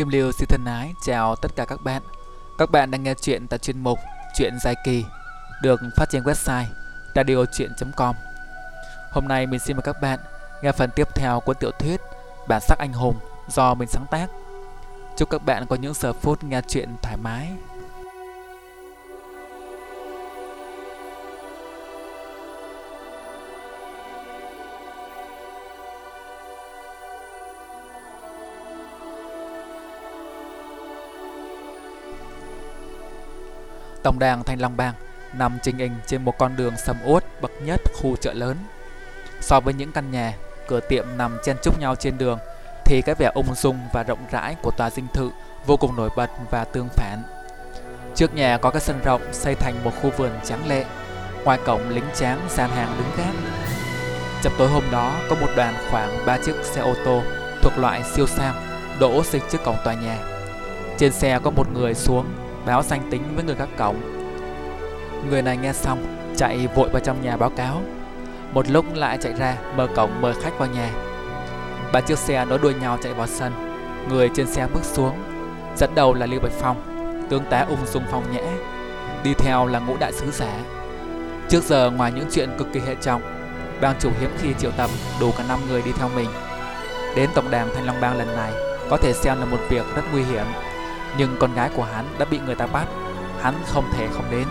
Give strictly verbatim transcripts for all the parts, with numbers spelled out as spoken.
Kim Lưu xin thân ái chào tất cả các bạn. Các bạn đang nghe chuyện tại chuyên mục Chuyện Dài Kỳ được phát trên website radio chuyện chấm com. Hôm nay mình xin mời các bạn nghe phần tiếp theo của tiểu thuyết Bản Sắc Anh Hùng do mình sáng tác. Chúc các bạn có những giờ phút nghe chuyện thoải mái. Tổng đàn Thanh Long Bang nằm chình ình trên một con đường sầm uất bậc nhất khu chợ lớn. So với những căn nhà, cửa tiệm nằm chen chúc nhau trên đường, thì cái vẻ ung dung và rộng rãi của tòa dinh thự vô cùng nổi bật và tương phản. Trước nhà có cái sân rộng xây thành một khu vườn tráng lệ, ngoài cổng lính tráng sàn hàng đứng gác. Chập tối hôm đó có một đoàn khoảng ba chiếc xe ô tô thuộc loại siêu sang đỗ xịch trước cổng tòa nhà. Trên xe có một người xuống báo danh tính với người gác cổng. Người này nghe xong chạy vội vào trong nhà báo cáo, một lúc lại chạy ra mở cổng mời khách vào nhà. Ba chiếc xe nối đuôi nhau chạy vào sân. Người trên xe bước xuống, dẫn đầu là Lưu Bạch Phong, tướng tá ung dung phong nhã, đi theo là ngũ đại sứ giả. Trước giờ ngoài những chuyện cực kỳ hệ trọng, bang chủ hiếm khi triệu tập đủ cả năm người đi theo mình. Đến tổng đàn Thanh Long Bang lần này có thể xem là một việc rất nguy hiểm, nhưng con gái của hắn đã bị người ta bắt, hắn không thể không đến.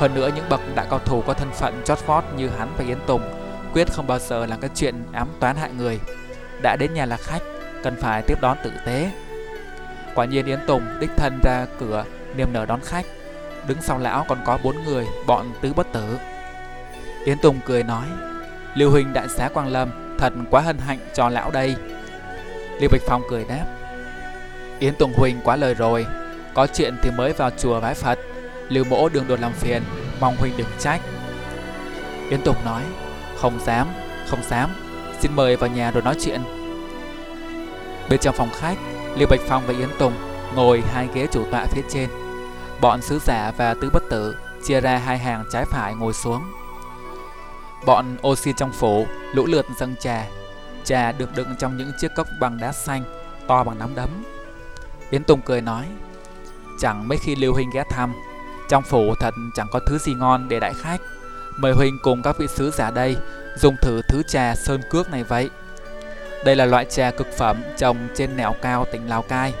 Hơn nữa những bậc đại cao thủ có thân phận chót vót như hắn và Yến Tùng quyết không bao giờ làm cái chuyện ám toán hại người. Đã đến nhà là khách, cần phải tiếp đón tử tế. Quả nhiên Yến Tùng đích thân ra cửa niềm nở đón khách. Đứng sau lão còn có bốn người bọn tứ bất tử. Yến Tùng cười nói: "Liêu Huynh đại xá Quang Lâm thật quá hân hạnh cho lão đây." Lưu Bạch Phong cười đáp: "Yến Tùng Huỳnh quá lời rồi, có chuyện thì mới vào chùa vái Phật, Lưu Mỗ đường đột làm phiền, mong Huỳnh đừng trách." Yến Tùng nói: "Không dám, không dám, xin mời vào nhà rồi nói chuyện." Bên trong phòng khách, Lưu Bạch Phong và Yến Tùng ngồi hai ghế chủ tọa phía trên. Bọn sứ giả và tứ bất tử chia ra hai hàng trái phải ngồi xuống. Bọn ô xin trong phủ lũ lượt dâng trà. Trà được đựng trong những chiếc cốc bằng đá xanh, to bằng nắm đấm. Yến Tùng cười nói: "Chẳng mấy khi Lưu Huynh ghé thăm, trong phủ thật chẳng có thứ gì ngon để đãi khách. Mời Huynh cùng các vị sứ giả đây dùng thử thứ trà sơn cước này vậy. Đây là loại trà cực phẩm trồng trên nẻo cao tỉnh Lào Cai.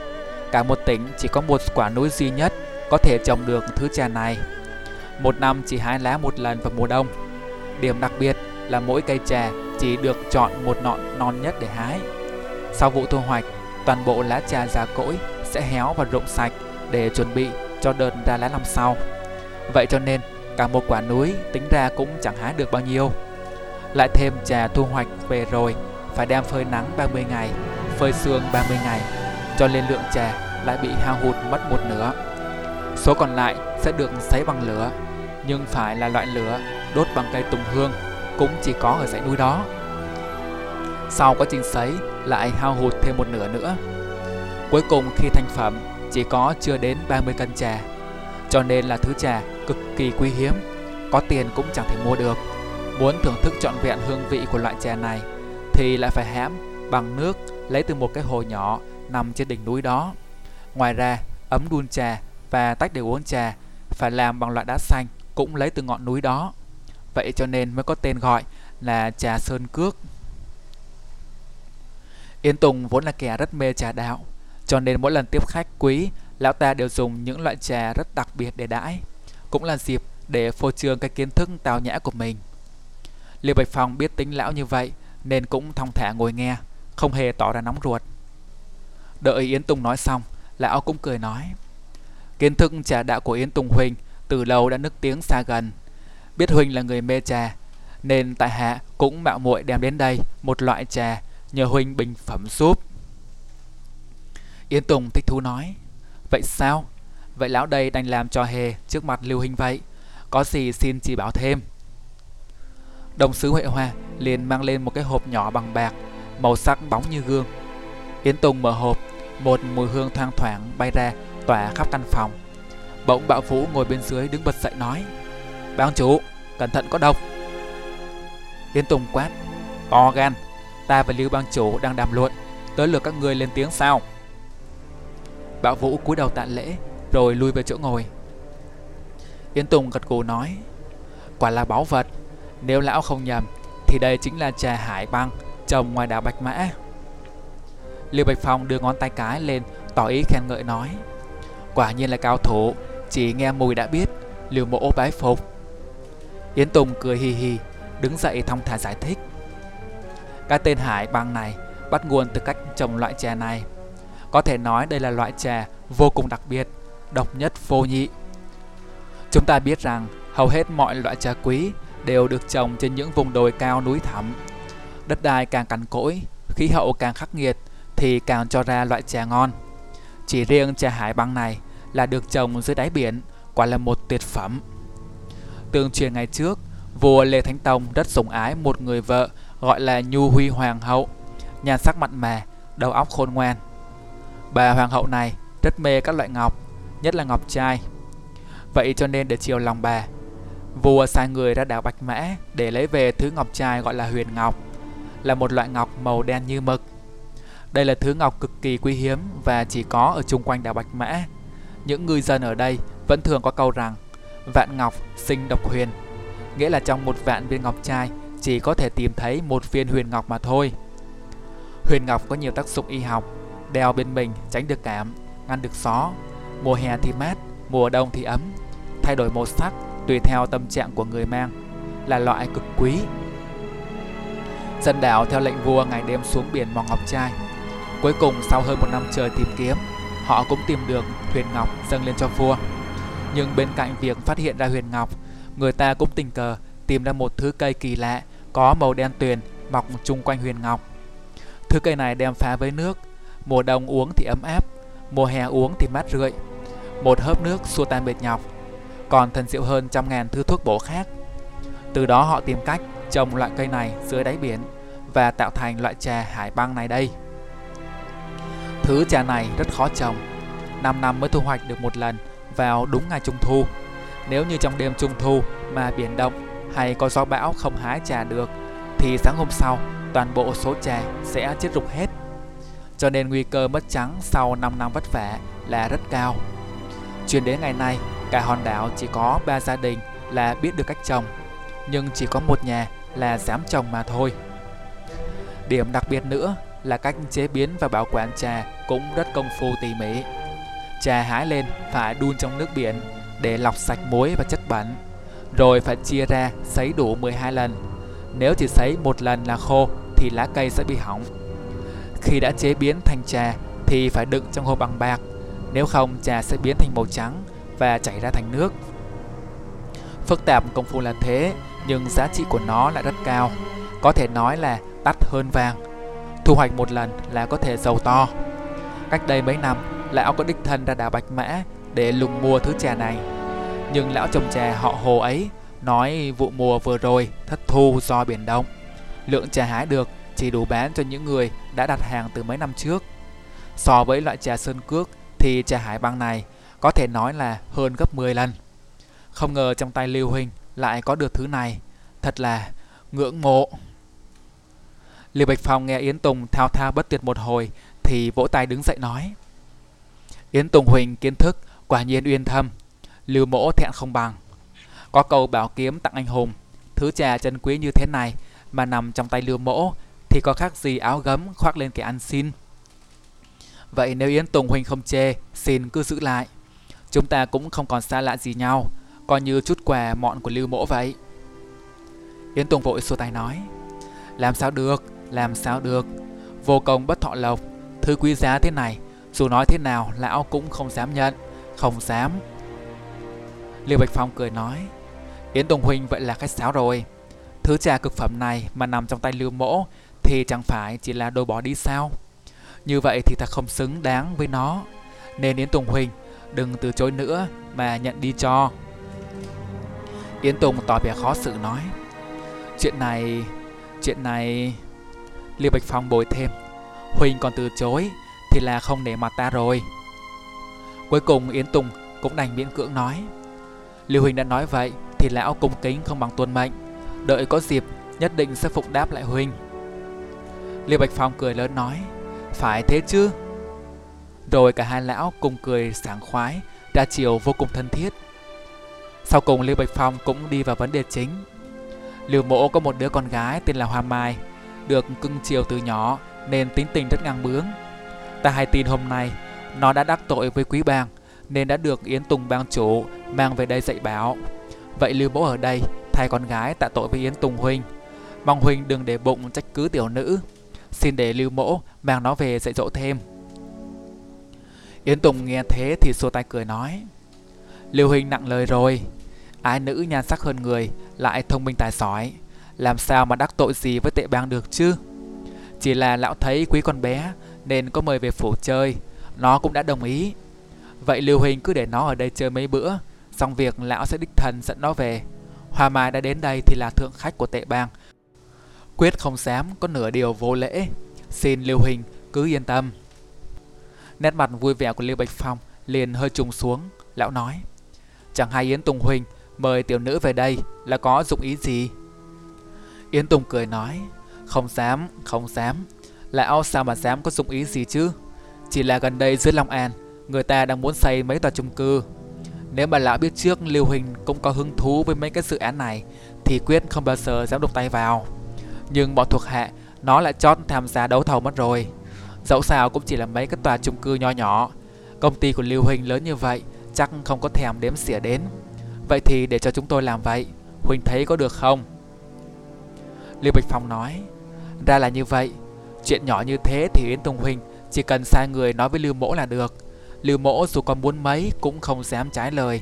Cả một tỉnh chỉ có một quả núi duy nhất có thể trồng được thứ trà này. Một năm chỉ hái lá một lần vào mùa đông. Điểm đặc biệt là mỗi cây trà chỉ được chọn một nọn non nhất để hái. Sau vụ thu hoạch, toàn bộ lá trà già cỗi sẽ héo và rụng sạch để chuẩn bị cho đợt ra lá năm sau. Vậy cho nên cả một quả núi tính ra cũng chẳng hái được bao nhiêu. Lại thêm trà thu hoạch về rồi phải đem phơi nắng ba mươi ngày, phơi sương ba mươi ngày, cho nên lượng trà lại bị hao hụt mất một nửa. Số còn lại sẽ được sấy bằng lửa, nhưng phải là loại lửa đốt bằng cây tùng hương, cũng chỉ có ở dãy núi đó. Sau quá trình sấy lại hao hụt thêm một nửa nữa. Cuối cùng khi thành phẩm chỉ có chưa đến ba mươi cân trà, cho nên là thứ trà cực kỳ quý hiếm, có tiền cũng chẳng thể mua được. Muốn thưởng thức trọn vẹn hương vị của loại trà này thì lại phải hãm bằng nước lấy từ một cái hồ nhỏ nằm trên đỉnh núi đó. Ngoài ra, ấm đun trà và tách để uống trà phải làm bằng loại đá xanh cũng lấy từ ngọn núi đó. Vậy cho nên mới có tên gọi là trà sơn cước." Yến Tùng vốn là kẻ rất mê trà đạo, cho nên mỗi lần tiếp khách quý, lão ta đều dùng những loại trà rất đặc biệt để đãi, cũng là dịp để phô trương cái kiến thức tào nhã của mình. Liêu Bạch Phong biết tính lão như vậy nên cũng thong thả ngồi nghe, không hề tỏ ra nóng ruột. Đợi Yến Tùng nói xong, lão cũng cười nói: "Kiến thức trà đạo của Yến Tùng Huỳnh từ lâu đã nức tiếng xa gần. Biết Huỳnh là người mê trà, nên tại hạ cũng mạo muội đem đến đây một loại trà, nhờ Huỳnh bình phẩm giúp." Yến Tùng thích thú nói: "Vậy sao? Vậy lão đây đành làm trò hề trước mặt Lưu Huynh vậy. Có gì xin chỉ bảo thêm." Đồng sứ Huệ Hoa liền mang lên một cái hộp nhỏ bằng bạc, màu sắc bóng như gương. Yến Tùng mở hộp, một mùi hương thoang thoảng bay ra tỏa khắp căn phòng. Bỗng Bạo Vũ ngồi bên dưới đứng bật dậy nói: "Bang chủ, cẩn thận có độc." Yến Tùng quát: "To gan, ta và Lưu bang chủ đang đàm luận, tới lượt các ngươi lên tiếng sao?" Bảo Vũ cúi đầu tạ lễ rồi lui về chỗ ngồi. Yến Tùng gật gù nói: Quả là báu vật, nếu lão không nhầm thì đây chính là trà hải băng trồng ngoài đảo Bạch Mã. Liêu Bạch Phong đưa ngón tay cái lên tỏ ý khen ngợi nói: Quả nhiên là cao thủ, chỉ nghe mùi đã biết, Liêu Mỗ bái phục. Yến Tùng cười hì hì, đứng dậy thong thả giải thích: Cái tên hải băng này bắt nguồn từ cách trồng loại trà này. Có thể nói đây là loại trà vô cùng đặc biệt, độc nhất vô nhị. Chúng ta biết rằng hầu hết mọi loại trà quý đều được trồng trên những vùng đồi cao núi thẳm. Đất đai càng cằn cỗi, khí hậu càng khắc nghiệt thì càng cho ra loại trà ngon. Chỉ riêng trà hải băng này là được trồng dưới đáy biển, quả là một tuyệt phẩm. Tương truyền ngày trước, vua Lê Thánh Tông rất sủng ái một người vợ gọi là Nhu Huy Hoàng hậu, nhan sắc mặn mà, đầu óc khôn ngoan. Bà hoàng hậu này rất mê các loại ngọc, nhất là ngọc trai. Vậy cho nên để chiều lòng bà, vua sai người ra đảo Bạch Mã để lấy về thứ ngọc trai gọi là huyền ngọc, là một loại ngọc màu đen như mực. Đây là thứ ngọc cực kỳ quý hiếm và chỉ có ở chung quanh đảo Bạch Mã. Những người dân ở đây vẫn thường có câu rằng vạn ngọc sinh độc huyền, nghĩa là trong một vạn viên ngọc trai chỉ có thể tìm thấy một viên huyền ngọc mà thôi. Huyền ngọc có nhiều tác dụng y học, đeo bên mình tránh được cảm, ngăn được gió, mùa hè thì mát, mùa đông thì ấm, thay đổi màu sắc tùy theo tâm trạng của người mang, là loại cực quý. Dân đảo theo lệnh vua ngày đêm xuống biển mò ngọc trai. Cuối cùng sau hơn một năm trời tìm kiếm, họ cũng tìm được huyền ngọc dâng lên cho vua. Nhưng bên cạnh việc phát hiện ra huyền ngọc, người ta cũng tình cờ tìm ra một thứ cây kỳ lạ có màu đen tuyền mọc chung quanh huyền ngọc. Thứ cây này đem pha với nước, mùa đông uống thì ấm áp, mùa hè uống thì mát rượi. Một hớp nước xua tan mệt nhọc, còn thần diệu hơn trăm ngàn thứ thuốc bổ khác. Từ đó họ tìm cách trồng loại cây này dưới đáy biển và tạo thành loại trà hải băng này đây. Thứ trà này rất khó trồng, năm năm mới thu hoạch được một lần vào đúng ngày trung thu. Nếu như trong đêm trung thu mà biển động hay có gió bão không hái trà được thì sáng hôm sau toàn bộ số trà sẽ chết rụng hết. Cho nên nguy cơ mất trắng sau năm năm vất vả là rất cao. Chuyên đến ngày nay, cả hòn đảo chỉ có ba gia đình là biết được cách trồng, nhưng chỉ có một nhà là dám trồng mà thôi. Điểm đặc biệt nữa là cách chế biến và bảo quản trà cũng rất công phu tỉ mỉ. Trà hái lên phải đun trong nước biển để lọc sạch muối và chất bẩn, rồi phải chia ra sấy đủ mười hai lần. Nếu chỉ sấy một lần là khô thì lá cây sẽ bị hỏng. Khi đã chế biến thành trà thì phải đựng trong hộp bằng bạc, nếu không trà sẽ biến thành màu trắng và chảy ra thành nước. Phức tạp công phu là thế, nhưng giá trị của nó lại rất cao, có thể nói là đắt hơn vàng. Thu hoạch một lần là có thể giàu to. Cách đây mấy năm, lão có đích thân ra đảo Bạch Mã để lùng mua thứ trà này. Nhưng lão trồng trà họ Hồ ấy nói vụ mùa vừa rồi thất thu do biển động, lượng trà hái được chỉ đủ bán cho những người đã đặt hàng từ mấy năm trước. So với loại trà sơn cước thì trà hải băng này có thể nói là hơn gấp mười lần. Không ngờ trong tay Liêu Huynh lại có được thứ này, thật là ngưỡng mộ. Liêu Bạch Phong nghe Yến Tùng thao thao bất tuyệt một hồi thì vỗ tay đứng dậy nói: Yến Tùng Huỳnh kiến thức quả nhiên uyên thâm, Lưu Mỗ thẹn không bằng. Có câu bảo kiếm tặng anh hùng, thứ trà chân quý như thế này mà nằm trong tay Lưu Mỗ thì có khác gì áo gấm khoác lên kẻ ăn xin. Vậy nếu Yến Tùng Huỳnh không chê, xin cứ giữ lại. Chúng ta cũng không còn xa lạ gì nhau, coi như chút quà mọn của Lưu Mỗ vậy. Yến Tùng vội xua tay nói: Làm sao được, làm sao được, vô công bất thọ lộc. Thứ quý giá thế này, dù nói thế nào lão cũng không dám nhận, không dám. Liêu Bạch Phong cười nói: Yến Tùng Huỳnh vậy là khách sáo rồi. Thứ trà cực phẩm này mà nằm trong tay Lưu Mỗ thì chẳng phải chỉ là đồ bỏ đi sao? Như vậy thì thật không xứng đáng với nó. Nên Yến Tùng Huỳnh đừng từ chối nữa mà nhận đi cho. Yến Tùng tỏ vẻ khó xử nói: Chuyện này, chuyện này... Liêu Bạch Phong bồi thêm: Huỳnh còn từ chối thì là không nể mặt ta rồi. Cuối cùng Yến Tùng cũng đành miễn cưỡng nói: Liêu Huynh đã nói vậy thì lão cung kính không bằng tuân mệnh, đợi có dịp nhất định sẽ phục đáp lại Huỳnh. Liêu Bạch Phong cười lớn nói: Phải thế chứ. Rồi cả hai lão cùng cười sảng khoái, ra chiều vô cùng thân thiết. Sau cùng Lưu Bạch Phong cũng đi vào vấn đề chính. Lưu Mỗ có một đứa con gái tên là Hoa Mai, được cưng chiều từ nhỏ nên tính tình rất ngang bướng. Ta hay tin hôm nay nó đã đắc tội với quý bang nên đã được Yến Tùng bang chủ mang về đây dạy bảo. Vậy Lưu Mỗ ở đây thay con gái tạ tội với Yến Tùng huynh. Mong huynh đừng để bụng trách cứ tiểu nữ, xin để Lưu Mỗ mang nó về dạy dỗ thêm. Yến Tùng nghe thế thì xua tay cười nói: Lưu huynh nặng lời rồi, ái nữ nhan sắc hơn người, lại thông minh tài giỏi, làm sao mà đắc tội gì với tệ bang được chứ. Chỉ là lão thấy quý con bé nên có mời về phủ chơi, nó cũng đã đồng ý. Vậy Lưu huynh cứ để nó ở đây chơi mấy bữa, xong việc lão sẽ đích thân dẫn nó về. Hoa Mai đã đến đây thì là thượng khách của tệ bang, quyết không dám có nửa điều vô lễ, xin Lưu huynh cứ yên tâm. Nét mặt vui vẻ của Lưu Bạch Phong liền hơi trùng xuống. Lão nói: Chẳng hay Yến Tùng huynh mời tiểu nữ về đây là có dụng ý gì? Yến Tùng cười nói: Không dám, không dám. Lão sao mà dám có dụng ý gì chứ? Chỉ là gần đây dưới Long An, người ta đang muốn xây mấy tòa chung cư. Nếu mà lão biết trước Lưu huynh cũng có hứng thú với mấy cái dự án này thì quyết không bao giờ dám độc tay vào. Nhưng bọn thuộc hạ nó lại chót tham gia đấu thầu mất rồi. Dẫu sao cũng chỉ là mấy cái tòa chung cư nho nhỏ, công ty của Lưu huynh lớn như vậy chắc không có thèm đếm xỉa đến. Vậy thì để cho chúng tôi làm vậy, huynh thấy có được không? Lưu Bạch Phong nói: Ra là như vậy. Chuyện nhỏ như thế thì Yến Tùng huynh chỉ cần sai người nói với Lưu Mỗ là được. Lưu Mỗ dù con muốn mấy cũng không dám trái lời,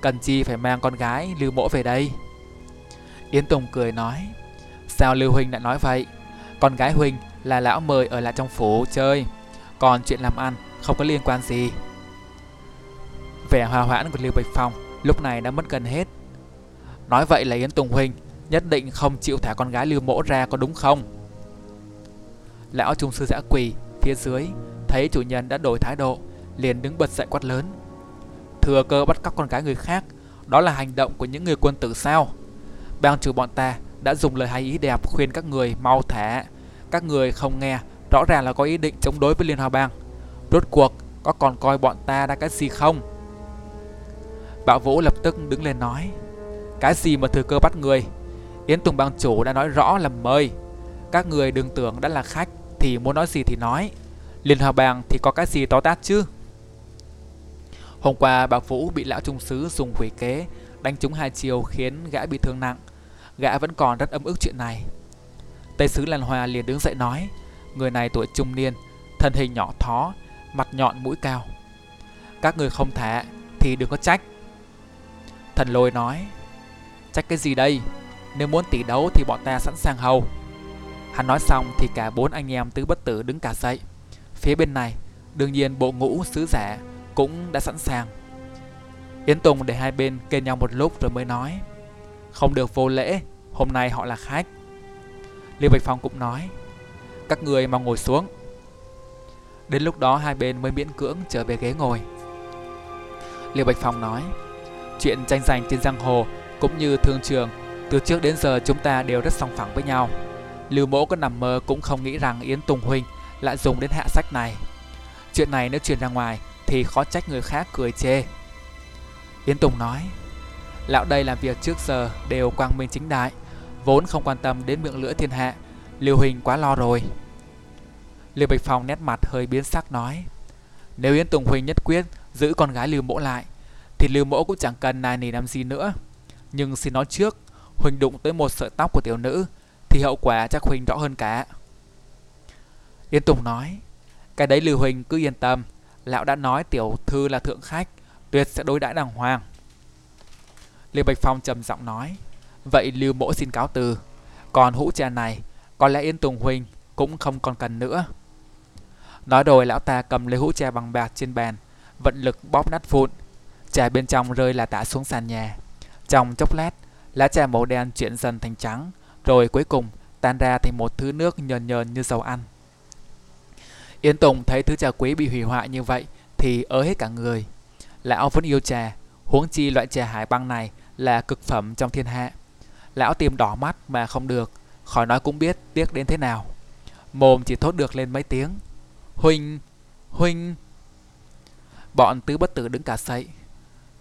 cần chi phải mang con gái Lưu Mỗ về đây. Yến Tùng cười nói: Sao Lưu huynh lại nói vậy? Con gái huynh là lão mời ở lại trong phố chơi, còn chuyện làm ăn không có liên quan gì. Vẻ hòa hoãn của Lưu Bạch Phong lúc này đã mất gần hết. Nói vậy là Yến Tùng huynh nhất định không chịu thả con gái Lưu Mỗ ra có đúng không? Lão trung sư giã quỳ phía dưới thấy chủ nhân đã đổi thái độ liền đứng bật dậy quát lớn: Thừa cơ bắt cóc con gái người khác, đó là hành động của những người quân tử sao? Bang chủ bọn ta đã dùng lời hay ý đẹp khuyên các người mau thả, các người không nghe, rõ ràng là có ý định chống đối với Liên Hoa Bang. Rốt cuộc có còn coi bọn ta ra cái gì không? Bảo Vũ lập tức đứng lên nói: Cái gì mà thừa cơ bắt người? Yến Tùng bang chủ đã nói rõ là mời, các người đừng tưởng đã là khách thì muốn nói gì thì nói. Liên Hoa Bang thì có cái gì to tát chứ? Hôm qua Bảo Vũ bị lão trung sứ dùng quỷ kế đánh trúng hai chiều khiến gã bị thương nặng, gã vẫn còn rất ấm ức chuyện này. Tây sứ Lan Hoa liền đứng dậy nói: Người này tuổi trung niên, thân hình nhỏ thó, mặt nhọn mũi cao, các người không thả thì đừng có trách. Thần Lôi nói: Trách cái gì đây? Nếu muốn tỷ đấu thì bọn ta sẵn sàng hầu. Hắn nói xong thì cả bốn anh em Tứ Bất Tử đứng cả dậy. Phía bên này đương nhiên bộ ngũ sứ giả cũng đã sẵn sàng. Yến Tùng để hai bên kênh nhau một lúc rồi mới nói: Không được vô lễ, hôm nay họ là khách. Lưu Bạch Phong cũng nói: Các người mau ngồi xuống. Đến lúc đó hai bên mới miễn cưỡng trở về ghế ngồi. Liêu Bạch Phong nói: Chuyện tranh giành trên giang hồ cũng như thương trường, từ trước đến giờ chúng ta đều rất song phẳng với nhau. Lưu Mỗ có nằm mơ cũng không nghĩ rằng Yến Tùng huynh lại dùng đến hạ sách này. Chuyện này nếu truyền ra ngoài thì khó trách người khác cười chê. Yến Tùng nói: Lão đây làm việc trước giờ đều quang minh chính đại, vốn không quan tâm đến miệng lưỡi thiên hạ, Lưu huynh quá lo rồi. Liêu Bạch Phong nét mặt hơi biến sắc nói: Nếu Yến Tùng huynh nhất quyết giữ con gái Lưu Mỗ lại thì Lưu Mỗ cũng chẳng cần nài nỉ làm gì nữa. Nhưng xin nói trước, huynh đụng tới một sợi tóc của tiểu nữ thì hậu quả chắc huynh rõ hơn cả. Yến Tùng nói: Cái đấy Lưu huynh cứ yên tâm, lão đã nói tiểu thư là thượng khách, tuyệt sẽ đối đãi đàng hoàng. Liêu Bạch Phong trầm giọng nói: Vậy Lưu Mỗ xin cáo từ, còn hũ trà này có lẽ Yến Tùng huynh cũng không còn cần nữa. Nói rồi lão ta cầm lấy hũ trà bằng bạc trên bàn, vận lực bóp nát vụn, trà bên trong rơi là tả xuống sàn nhà. Trong chốc lát, lá trà màu đen chuyển dần thành trắng, rồi cuối cùng tan ra thành một thứ nước nhờn nhờn như dầu ăn. Yến Tùng thấy thứ trà quý bị hủy hoại như vậy thì ớ hết cả người. Lão vẫn yêu trà, huống chi loại trà hải băng này là cực phẩm trong thiên hạ. Lão tìm đỏ mắt mà không được, khỏi nói cũng biết tiếc đến thế nào. Mồm chỉ thốt được lên mấy tiếng: Huỳnh, Huỳnh. bọn tứ bất tử đứng cả sậy.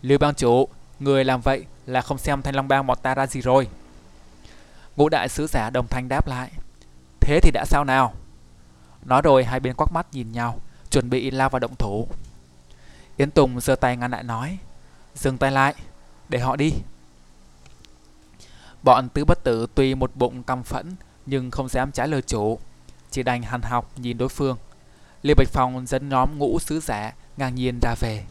Lưu bang chủ, người làm vậy là không xem Thanh Long bang bọn ta ra gì rồi. Ngũ đại sứ giả đồng thanh đáp lại. Thế thì đã sao nào? Nói rồi hai bên quắc mắt nhìn nhau, chuẩn bị lao vào động thủ. Yến Tùng giơ tay ngăn lại nói, dừng tay lại, để họ đi. Bọn tứ bất tử tuy một bụng căm phẫn nhưng không dám trái lời chủ, chỉ đành hằn học nhìn đối phương. Liêu Bạch Phong dẫn nhóm ngũ sứ giả ngang nhiên ra về.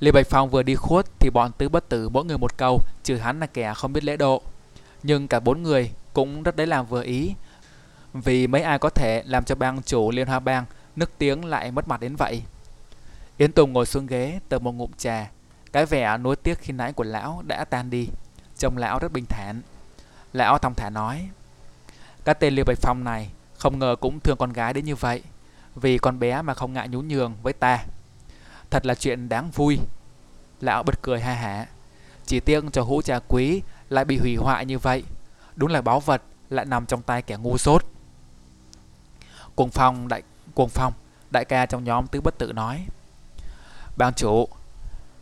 Liêu Bạch Phong vừa đi khuất thì bọn tứ bất tử mỗi người một câu, trừ hắn là kẻ không biết lễ độ. Nhưng cả bốn người cũng rất đấy làm vừa ý, vì mấy ai có thể làm cho bang chủ Liên Hoa Bang nức tiếng lại mất mặt đến vậy. Yến Tùng ngồi xuống ghế tầm một ngụm trà, cái vẻ nuối tiếc khi nãy của lão đã tan đi, trông lão rất bình thản. Lão thong thả nói, cái tên Liêu Bạch Phong này không ngờ cũng thương con gái đến như vậy, vì con bé mà không ngại nhún nhường với ta, thật là chuyện đáng vui. Lão bật cười ha hả, chỉ tiếc cho hũ trà quý lại bị hủy hoại như vậy, đúng là báu vật lại nằm trong tay kẻ ngu dốt. Cuồng Phong đại Cuồng Phong đại ca trong nhóm tứ bất tử nói, bang chủ,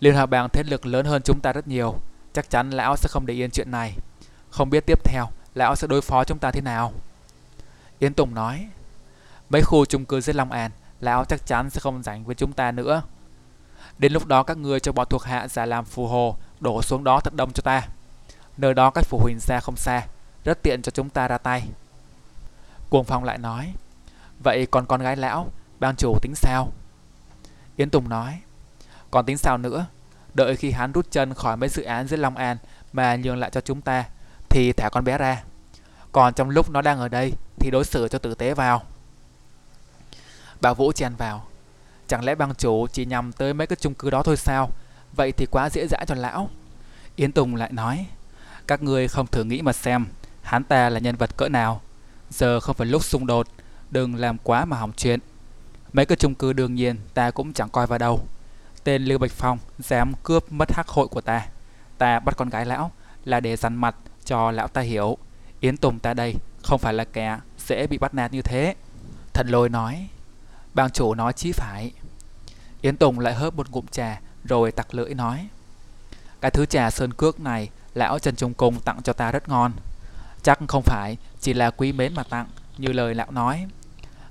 Liên Hoa Bang thế lực lớn hơn chúng ta rất nhiều, chắc chắn lão sẽ không để yên chuyện này. Không biết tiếp theo lão sẽ đối phó chúng ta thế nào. Yến Tùng nói, mấy khu chung cư dưới Long An lão chắc chắn sẽ không rảnh với chúng ta nữa. Đến lúc đó các ngươi cho bọn thuộc hạ giả làm phù hồ đổ xuống đó thật đông cho ta. Nơi đó cách phủ Huỳnh Gia không xa, rất tiện cho chúng ta ra tay. Cuồng Phong lại nói, vậy còn con gái lão, bang chủ tính sao? Yến Tùng nói, còn tính sao nữa, đợi khi hắn rút chân khỏi mấy dự án dưới Long An mà nhường lại cho chúng ta thì thả con bé ra, còn trong lúc nó đang ở đây thì đối xử cho tử tế vào. Bà Vũ chen vào, chẳng lẽ bang chủ chỉ nhằm tới mấy cái chung cư đó thôi sao? Vậy thì quá dễ dãi cho lão. Yến Tùng lại nói, các ngươi không thử nghĩ mà xem, hắn ta là nhân vật cỡ nào. Giờ không phải lúc xung đột, đừng làm quá mà hỏng chuyện. Mấy cái chung cư đương nhiên ta cũng chẳng coi vào đâu. Tên Lưu Bạch Phong dám cướp mất hắc hội của ta, ta bắt con gái lão là để dằn mặt cho lão ta hiểu, Yến Tùng ta đây không phải là kẻ dễ bị bắt nạt như thế. Thần Lôi nói, bang chủ nói chí phải. Yến Tùng lại hớp một ngụm trà rồi tặc lưỡi nói, cái thứ trà sơn cước này lão Trần Trung Cung tặng cho ta rất ngon, chắc không phải chỉ là quý mến mà tặng như lời lão nói.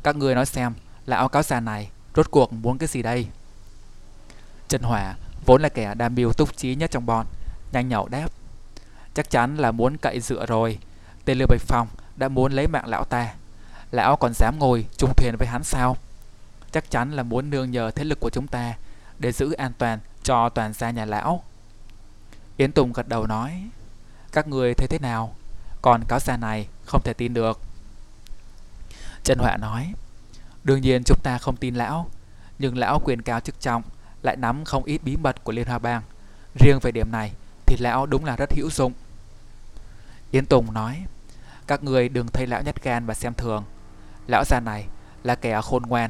Các người nói xem, lão cáo già này rốt cuộc muốn cái gì đây? Trần Hòa vốn là kẻ đam mưu túc trí nhất trong bọn, nhanh nhẩu đáp, chắc chắn là muốn cậy dựa rồi. Tên Lưu Bạch Phong đã muốn lấy mạng lão ta, lão còn dám ngồi chung thuyền với hắn sao? Chắc chắn là muốn nương nhờ thế lực của chúng ta để giữ an toàn cho toàn gia nhà lão. Yến Tùng gật đầu nói, các người thấy thế nào? Còn cáo già này không thể tin được. Trần Họa nói, đương nhiên chúng ta không tin lão, nhưng lão quyền cao chức trọng, lại nắm không ít bí mật của Liên Hoa Bang. Riêng về điểm này thì lão đúng là rất hữu dụng. Yến Tùng nói, các người đừng thấy lão nhát gan và xem thường, lão già này là kẻ khôn ngoan.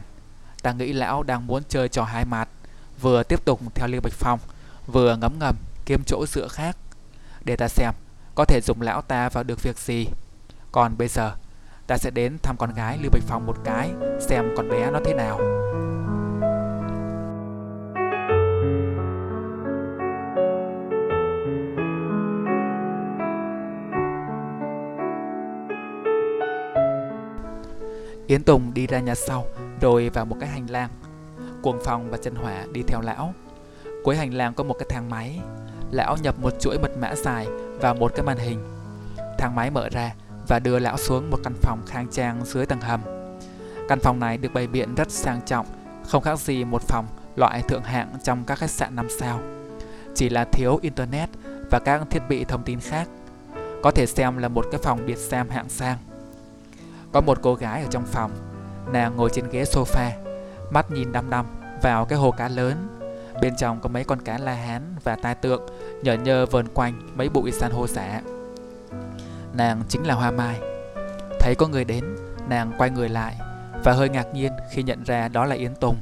Ta nghĩ lão đang muốn chơi trò hai mặt, vừa tiếp tục theo Lưu Bạch Phong, vừa ngấm ngầm kiếm chỗ dựa khác, để ta xem có thể dùng lão ta vào được việc gì. Còn bây giờ ta sẽ đến thăm con gái Lưu Bạch Phong một cái, xem con bé nó thế nào. Yến Tùng đi ra nhà sau rồi vào một cái hành lang. Cuồng Phong và Trần Hỏa đi theo lão. Cuối hành lang có một cái thang máy. Lão nhập một chuỗi mật mã dài vào một cái màn hình. Thang máy mở ra và đưa lão xuống một căn phòng khang trang dưới tầng hầm. Căn phòng này được bày biện rất sang trọng, không khác gì một phòng loại thượng hạng trong các khách sạn năm sao. Chỉ là thiếu internet và các thiết bị thông tin khác, có thể xem là một cái phòng biệt sam hạng sang. Có một cô gái ở trong phòng, nàng ngồi trên ghế sofa, mắt nhìn đăm đăm vào cái hồ cá lớn. Bên trong có mấy con cá la hán và tai tượng nhở nhơ vờn quanh mấy bụi san hô giả. Nàng chính là Hoa Mai. Thấy có người đến, nàng quay người lại và hơi ngạc nhiên khi nhận ra đó là Yến Tùng.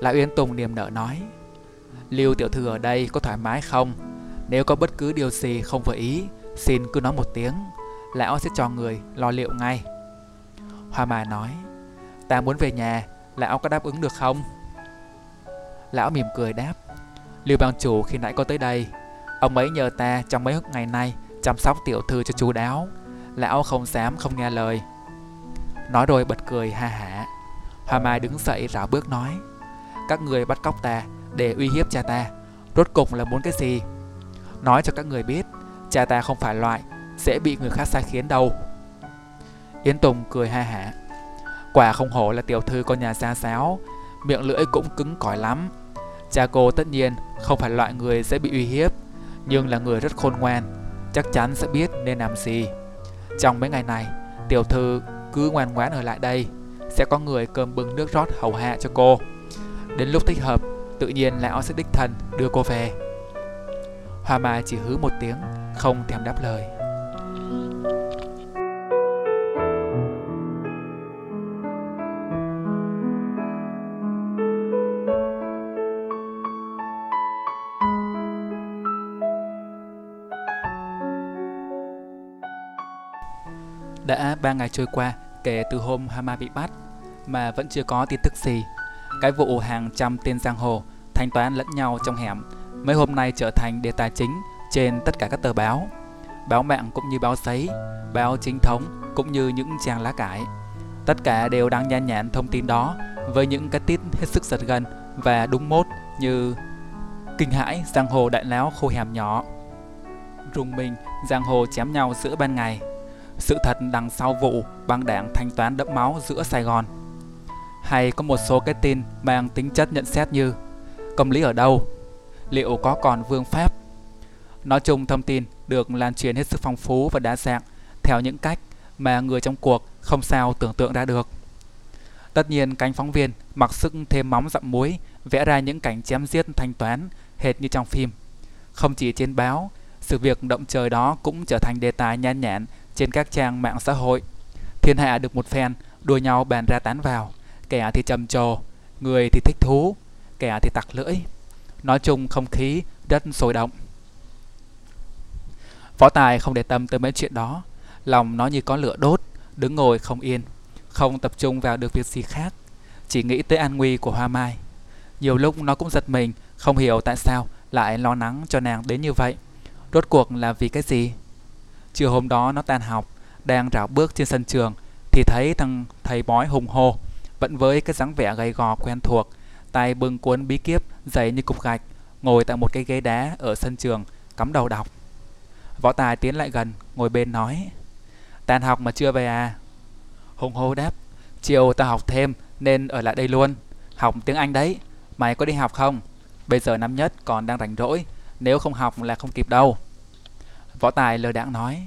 Lão Yến Tùng niềm nở nói, Lưu tiểu thư ở đây có thoải mái không? Nếu có bất cứ điều gì không vừa ý, xin cứ nói một tiếng, lão sẽ cho người lo liệu ngay. Hoa Mai nói, ta muốn về nhà, lão có đáp ứng được không? Lão mỉm cười đáp: Lưu bang chủ khi nãy có tới đây, ông ấy nhờ ta trong mấy ngày nay chăm sóc tiểu thư cho chú đáo, lão không dám không nghe lời. Nói rồi bật cười ha hả. Hoa Mai đứng dậy rảo bước nói: Các người bắt cóc ta để uy hiếp cha ta, rốt cục là muốn cái gì? Nói cho các người biết, cha ta không phải loại sẽ bị người khác sai khiến đâu. Yến Tùng cười ha hả: Quả không hổ là tiểu thư con nhà gia giáo, miệng lưỡi cũng cứng cỏi lắm. Cha cô tất nhiên không phải loại người sẽ bị uy hiếp, nhưng là người rất khôn ngoan, chắc chắn sẽ biết nên làm gì. Trong mấy ngày này, tiểu thư cứ ngoan ngoãn ở lại đây, sẽ có người cơm bưng nước rót hầu hạ cho cô. Đến lúc thích hợp, tự nhiên lão sẽ đích thân đưa cô về. Hoa Mai chỉ hứ một tiếng, không thèm đáp lời. Đã ba ngày trôi qua kể từ hôm Hoa Mai bị bắt mà vẫn chưa có tin tức gì. Cái vụ hàng trăm tên giang hồ thanh toán lẫn nhau trong hẻm mấy hôm nay trở thành đề tài chính trên tất cả các tờ báo. Báo mạng cũng như báo giấy, báo chính thống cũng như những trang lá cải. Tất cả đều đang nhan nhản thông tin đó với những cái tít hết sức giật gân và đúng mốt như: Kinh hãi giang hồ đại náo khu hẻm nhỏ, Rùng mình giang hồ chém nhau giữa ban ngày, Sự thật đằng sau vụ băng đảng thanh toán đẫm máu giữa Sài Gòn. Hay có một số cái tin mang tính chất nhận xét như: Công lý ở đâu? Liệu có còn vương pháp? Nói chung, thông tin được lan truyền hết sức phong phú và đa dạng theo những cách mà người trong cuộc không sao tưởng tượng ra được. Tất nhiên, cánh phóng viên mặc sức thêm móng dặm muối vẽ ra những cảnh chém giết thanh toán hệt như trong phim. Không chỉ trên báo, sự việc động trời đó cũng trở thành đề tài nhan nhản trên các trang mạng xã hội. Thiên hạ được một phen đua nhau bàn ra tán vào, kẻ thì trầm trồ, người thì thích thú, kẻ thì tặc lưỡi. Nói chung không khí rất sôi động. Võ Tài không để tâm tới mấy chuyện đó, lòng nó như có lửa đốt, đứng ngồi không yên, không tập trung vào được việc gì khác, chỉ nghĩ tới an nguy của Hoa Mai. Nhiều lúc nó cũng giật mình, không hiểu tại sao lại lo lắng cho nàng đến như vậy. Rốt cuộc là vì cái gì? Chiều hôm đó nó tan học, đang rảo bước trên sân trường thì thấy thằng thầy bói Hùng Hồ vẫn với cái dáng vẻ gầy gò quen thuộc, tay bưng cuốn bí kiếp dày như cục gạch, ngồi tại một cái ghế đá ở sân trường cắm đầu đọc. Võ Tài tiến lại gần, ngồi bên nói: Tan học mà chưa về à? Hùng Hồ đáp: Chiều tao học thêm nên ở lại đây luôn, học tiếng Anh đấy. Mày có đi học không? Bây giờ năm nhất còn đang rảnh rỗi, nếu không học là không kịp đâu. Võ Tài lơ đãng nói: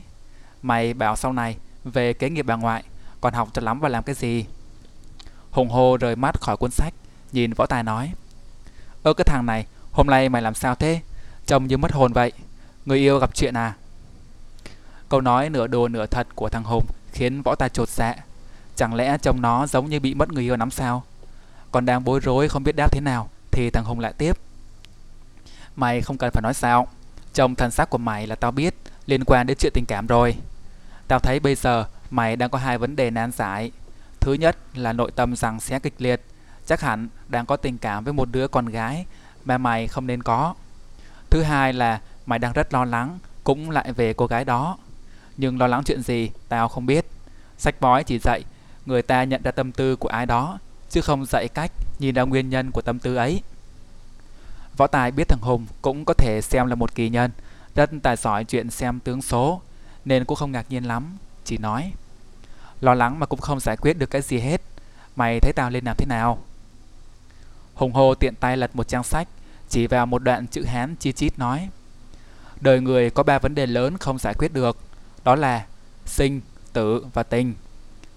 Mày bảo sau này về kế nghiệp bà ngoại, còn học cho lắm và làm cái gì? Hùng Hồ rời mắt khỏi cuốn sách, nhìn Võ Tài nói: Ơ cái thằng này, hôm nay mày làm sao thế? Trông như mất hồn vậy. Người yêu gặp chuyện à? Câu nói nửa đùa nửa thật của thằng Hùng khiến Võ Tài chột dạ. Chẳng lẽ trông nó giống như bị mất người yêu lắm sao? Còn đang bối rối không biết đáp thế nào thì thằng Hùng lại tiếp: Mày không cần phải nói sao, trong thần sắc của mày là tao biết liên quan đến chuyện tình cảm rồi. Tao thấy bây giờ mày đang có hai vấn đề nan giải. Thứ nhất là nội tâm giằng xé kịch liệt, chắc hẳn đang có tình cảm với một đứa con gái mà mày không nên có. Thứ hai là mày đang rất lo lắng, cũng lại về cô gái đó. Nhưng lo lắng chuyện gì tao không biết. Sách bói chỉ dạy người ta nhận ra tâm tư của ai đó, chứ không dạy cách nhìn ra nguyên nhân của tâm tư ấy. Võ Tài biết thằng Hùng cũng có thể xem là một kỳ nhân, rất tài giỏi chuyện xem tướng số, nên cũng không ngạc nhiên lắm, chỉ nói: Lo lắng mà cũng không giải quyết được cái gì hết, mày thấy tao nên làm thế nào? Hùng Hồ tiện tay lật một trang sách, chỉ vào một đoạn chữ Hán chi chít nói: Đời người có ba vấn đề lớn không giải quyết được, đó là sinh, tử và tình.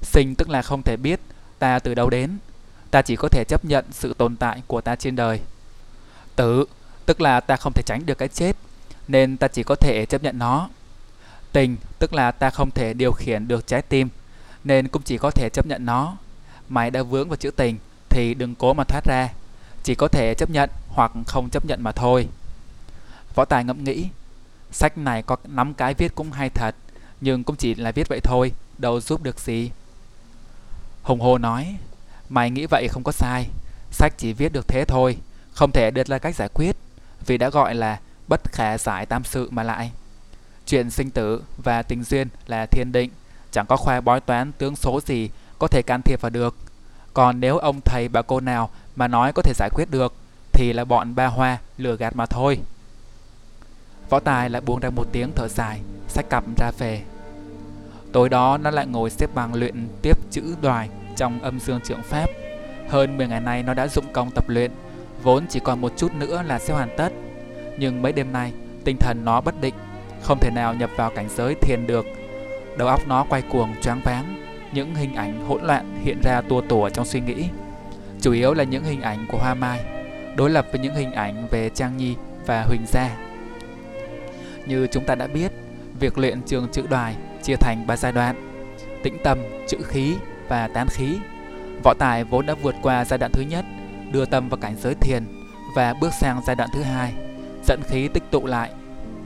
Sinh tức là không thể biết ta từ đâu đến, ta chỉ có thể chấp nhận sự tồn tại của ta trên đời. Tử tức là ta không thể tránh được cái chết, nên ta chỉ có thể chấp nhận nó. Tình tức là ta không thể điều khiển được trái tim, nên cũng chỉ có thể chấp nhận nó. Mày đã vướng vào chữ tình thì đừng cố mà thoát ra, chỉ có thể chấp nhận hoặc không chấp nhận mà thôi. Võ Tài ngẫm nghĩ, sách này có lắm cái viết cũng hay thật, nhưng cũng chỉ là viết vậy thôi, đâu giúp được gì. Hùng Hồ nói: Mày nghĩ vậy không có sai, sách chỉ viết được thế thôi, không thể đưa ra cách giải quyết, vì đã gọi là bất khả giải tam sự mà lại. Chuyện sinh tử và tình duyên là thiên định, chẳng có khoa bói toán tướng số gì có thể can thiệp vào được. Còn nếu ông thầy bà cô nào mà nói có thể giải quyết được thì là bọn ba hoa lừa gạt mà thôi. Võ Tài lại buông ra một tiếng thở dài, xách cặp ra về. Tối đó nó lại ngồi xếp bằng luyện tiếp chữ đoài trong âm dương trượng pháp. Hơn mười ngày nay nó đã dụng công tập luyện, vốn chỉ còn một chút nữa là sẽ hoàn tất. Nhưng mấy đêm nay tinh thần nó bất định, không thể nào nhập vào cảnh giới thiền được. Đầu óc nó quay cuồng choáng váng, những hình ảnh hỗn loạn hiện ra tua tủa trong suy nghĩ. Chủ yếu là những hình ảnh của Hoa Mai, đối lập với những hình ảnh về Trang Nhi và Huỳnh Gia. Như chúng ta đã biết, việc luyện trường chữ đoài chia thành ba giai đoạn: tĩnh tâm, chữ khí và tán khí. Võ Tài vốn đã vượt qua giai đoạn thứ nhất, đưa tâm vào cảnh giới thiền, và bước sang giai đoạn thứ hai, dẫn khí tích tụ lại.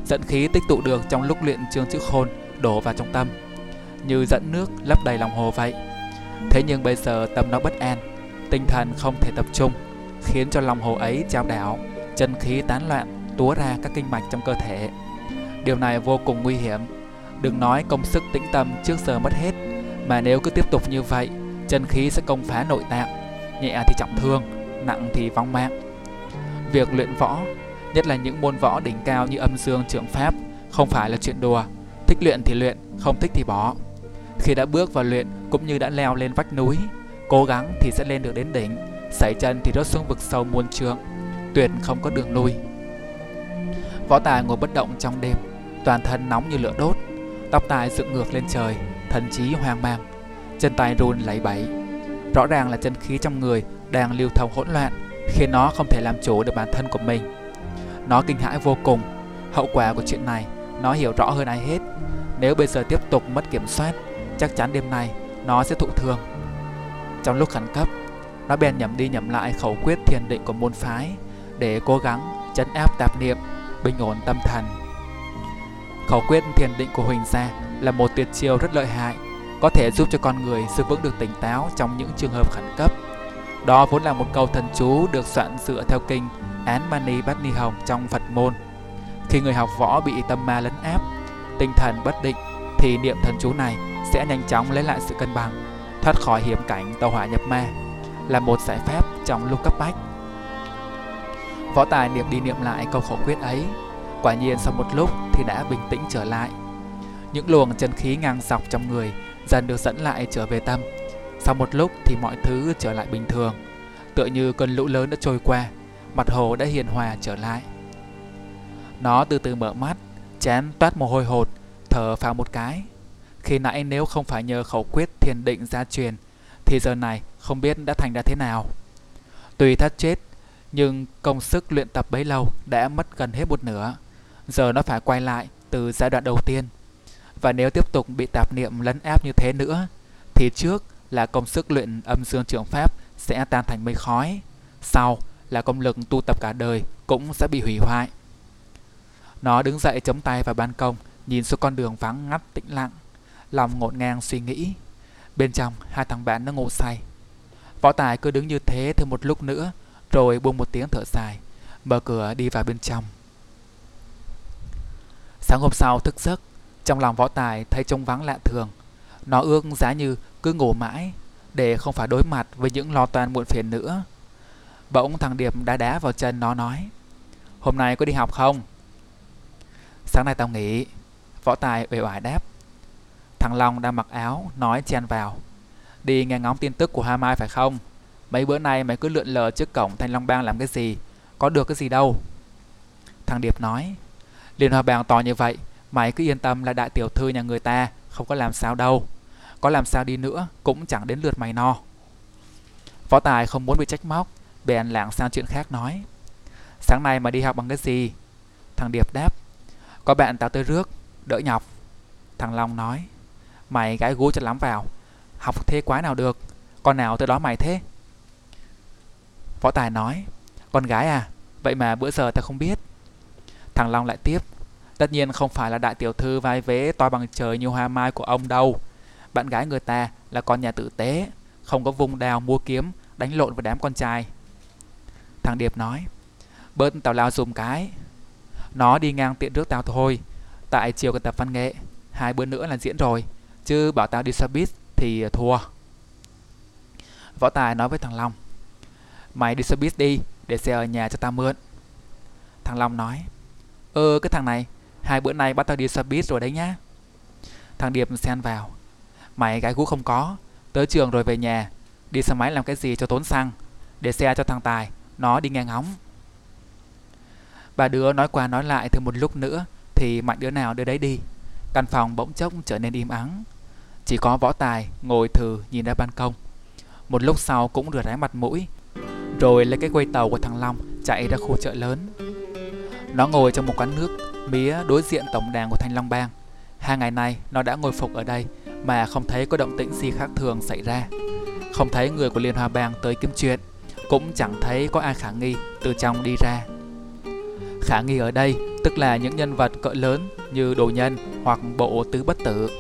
Dẫn khí tích tụ được trong lúc luyện chương chữ khôn đổ vào trong tâm, như dẫn nước lấp đầy lòng hồ vậy. Thế nhưng bây giờ tâm nó bất an, tinh thần không thể tập trung, khiến cho lòng hồ ấy chao đảo, chân khí tán loạn, túa ra các kinh mạch trong cơ thể. Điều này vô cùng nguy hiểm. Đừng nói công sức tĩnh tâm trước giờ mất hết, mà nếu cứ tiếp tục như vậy, chân khí sẽ công phá nội tạng, nhẹ thì trọng thương, nặng thì vong mạng. Việc luyện võ, nhất là những môn võ đỉnh cao như âm dương trượng pháp, không phải là chuyện đùa. Thích luyện thì luyện, không thích thì bỏ. Khi đã bước vào luyện cũng như đã leo lên vách núi, cố gắng thì sẽ lên được đến đỉnh, sẩy chân thì rớt xuống vực sâu muôn trượng, tuyệt không có đường lui. Võ Tài ngồi bất động trong đêm, toàn thân nóng như lửa đốt, tóc tai dựng ngược lên trời, thần trí hoang mang, chân tay run lẩy bẩy. Rõ ràng là chân khí trong người đang lưu thông hỗn loạn, khiến nó không thể làm chủ được bản thân của mình. Nó kinh hãi vô cùng. Hậu quả của chuyện này nó hiểu rõ hơn ai hết. Nếu bây giờ tiếp tục mất kiểm soát, chắc chắn đêm nay nó sẽ thụ thương. Trong lúc khẩn cấp, nó bèn nhẩm đi nhẩm lại khẩu quyết thiền định của môn phái để cố gắng trấn áp tạp niệm, bình ổn tâm thần. Khẩu quyết thiền định của Huỳnh Gia là một tuyệt chiêu rất lợi hại, có thể giúp cho con người giữ vững được tỉnh táo trong những trường hợp khẩn cấp. Đó vốn là một câu thần chú được soạn dựa theo kinh Án Mani Bát Ni Hồng trong Phật môn. Khi người học võ bị tâm ma lấn áp, tinh thần bất định, thì niệm thần chú này sẽ nhanh chóng lấy lại sự cân bằng, thoát khỏi hiểm cảnh tàu hỏa nhập ma, là một giải pháp trong lúc cấp bách. Võ Tài niệm đi niệm lại câu khẩu quyết ấy, quả nhiên sau một lúc thì đã bình tĩnh trở lại. Những luồng chân khí ngang dọc trong người dần được dẫn lại trở về tâm. Sau một lúc thì mọi thứ trở lại bình thường, tựa như cơn lũ lớn đã trôi qua, mặt hồ đã hiền hòa trở lại. Nó từ từ mở mắt, trán toát mồ hôi hột, thở phào một cái. Khi nãy nếu không phải nhờ khẩu quyết thiền định gia truyền, thì giờ này không biết đã thành ra thế nào. Tuy thất chết, nhưng công sức luyện tập bấy lâu đã mất gần hết một nửa. Giờ nó phải quay lại từ giai đoạn đầu tiên. Và nếu tiếp tục bị tạp niệm lấn áp như thế nữa, thì trước là công sức luyện âm dương trượng pháp sẽ tan thành mây khói, sau là công lực tu tập cả đời cũng sẽ bị hủy hoại. Nó đứng dậy chống tay vào ban công, nhìn xuống con đường vắng ngắt tĩnh lặng, lòng ngổn ngang suy nghĩ. Bên trong, hai thằng bạn nó ngủ say. Võ Tài cứ đứng như thế thêm một lúc nữa, rồi buông một tiếng thở dài, mở cửa đi vào bên trong. Sáng hôm sau thức giấc, trong lòng Võ Tài thấy trống vắng lạ thường. Nó ước giá như cứ ngủ mãi để không phải đối mặt với những lo toan muộn phiền nữa. Bỗng thằng Điệp đá đá vào chân nó nói: "Hôm nay có đi học không?" "Sáng nay tao nghỉ," Võ Tài uể oải đáp. Thằng Long đang mặc áo nói chen vào: "Đi nghe ngóng tin tức của Hoa Mai phải không? Mấy bữa nay mày cứ lượn lờ trước cổng Thanh Long Bang làm cái gì? Có được cái gì đâu." Thằng Điệp nói: "Liên Hoa Bang to như vậy, mày cứ yên tâm là đại tiểu thư nhà người ta không có làm sao đâu. Có làm sao đi nữa cũng chẳng đến lượt mày no." Võ Tài không muốn bị trách móc, bèn lảng sang chuyện khác nói: "Sáng nay mà đi học bằng cái gì?" Thằng Điệp đáp: "Có bạn tao tới rước, đỡ nhọc." Thằng Long nói: "Mày gái gú cho lắm vào, học thế quái nào được, con nào tới đó mày thế?" Võ Tài nói: "Con gái à, vậy mà bữa giờ tao không biết." Thằng Long lại tiếp: "Tất nhiên không phải là đại tiểu thư vai vế to bằng trời như Hoa Mai của ông đâu. Bạn gái người ta là con nhà tử tế, không có vùng đào mua kiếm đánh lộn với đám con trai." Thằng Điệp nói: bớt tào lao dùm cái. Nó đi ngang tiện rước tao thôi. Tại chiều cần tập văn nghệ, hai bữa nữa là diễn rồi, chứ bảo tao đi xe buýt thì thua. Võ Tài nói với thằng Long: Mày đi xe buýt đi, để xe ở nhà cho tao mượn. Thằng Long nói: Ơ ờ, cái thằng này, hai bữa nay bắt tao đi xe buýt rồi đấy nhá. Thằng Điệp xen vào: Mày gái gú không có, tới trường rồi về nhà, đi xe máy làm cái gì cho tốn xăng, để xe cho thằng Tài, nó đi ngang hóng. Ba đứa nói qua nói lại thêm một lúc nữa thì mạnh đứa nào đứa đấy đi. Căn phòng bỗng chốc trở nên im ắng. Chỉ có Võ Tài ngồi thừ nhìn ra ban công. Một lúc sau cũng rửa ráy mặt mũi, rồi lấy cái quay tàu của thằng Long chạy ra khu chợ lớn. Nó ngồi trong một quán nước mía đối diện tổng đàn của Thanh Long Bang. Hai ngày nay nó đã ngồi phục ở đây mà không thấy có động tĩnh gì khác thường xảy ra. Không thấy người của Liên Hoa Bang tới kiếm chuyện, cũng chẳng thấy có ai khả nghi từ trong đi ra. Khả nghi ở đây tức là những nhân vật cỡ lớn như Đồ Nhân hoặc bộ Tứ Bất Tử.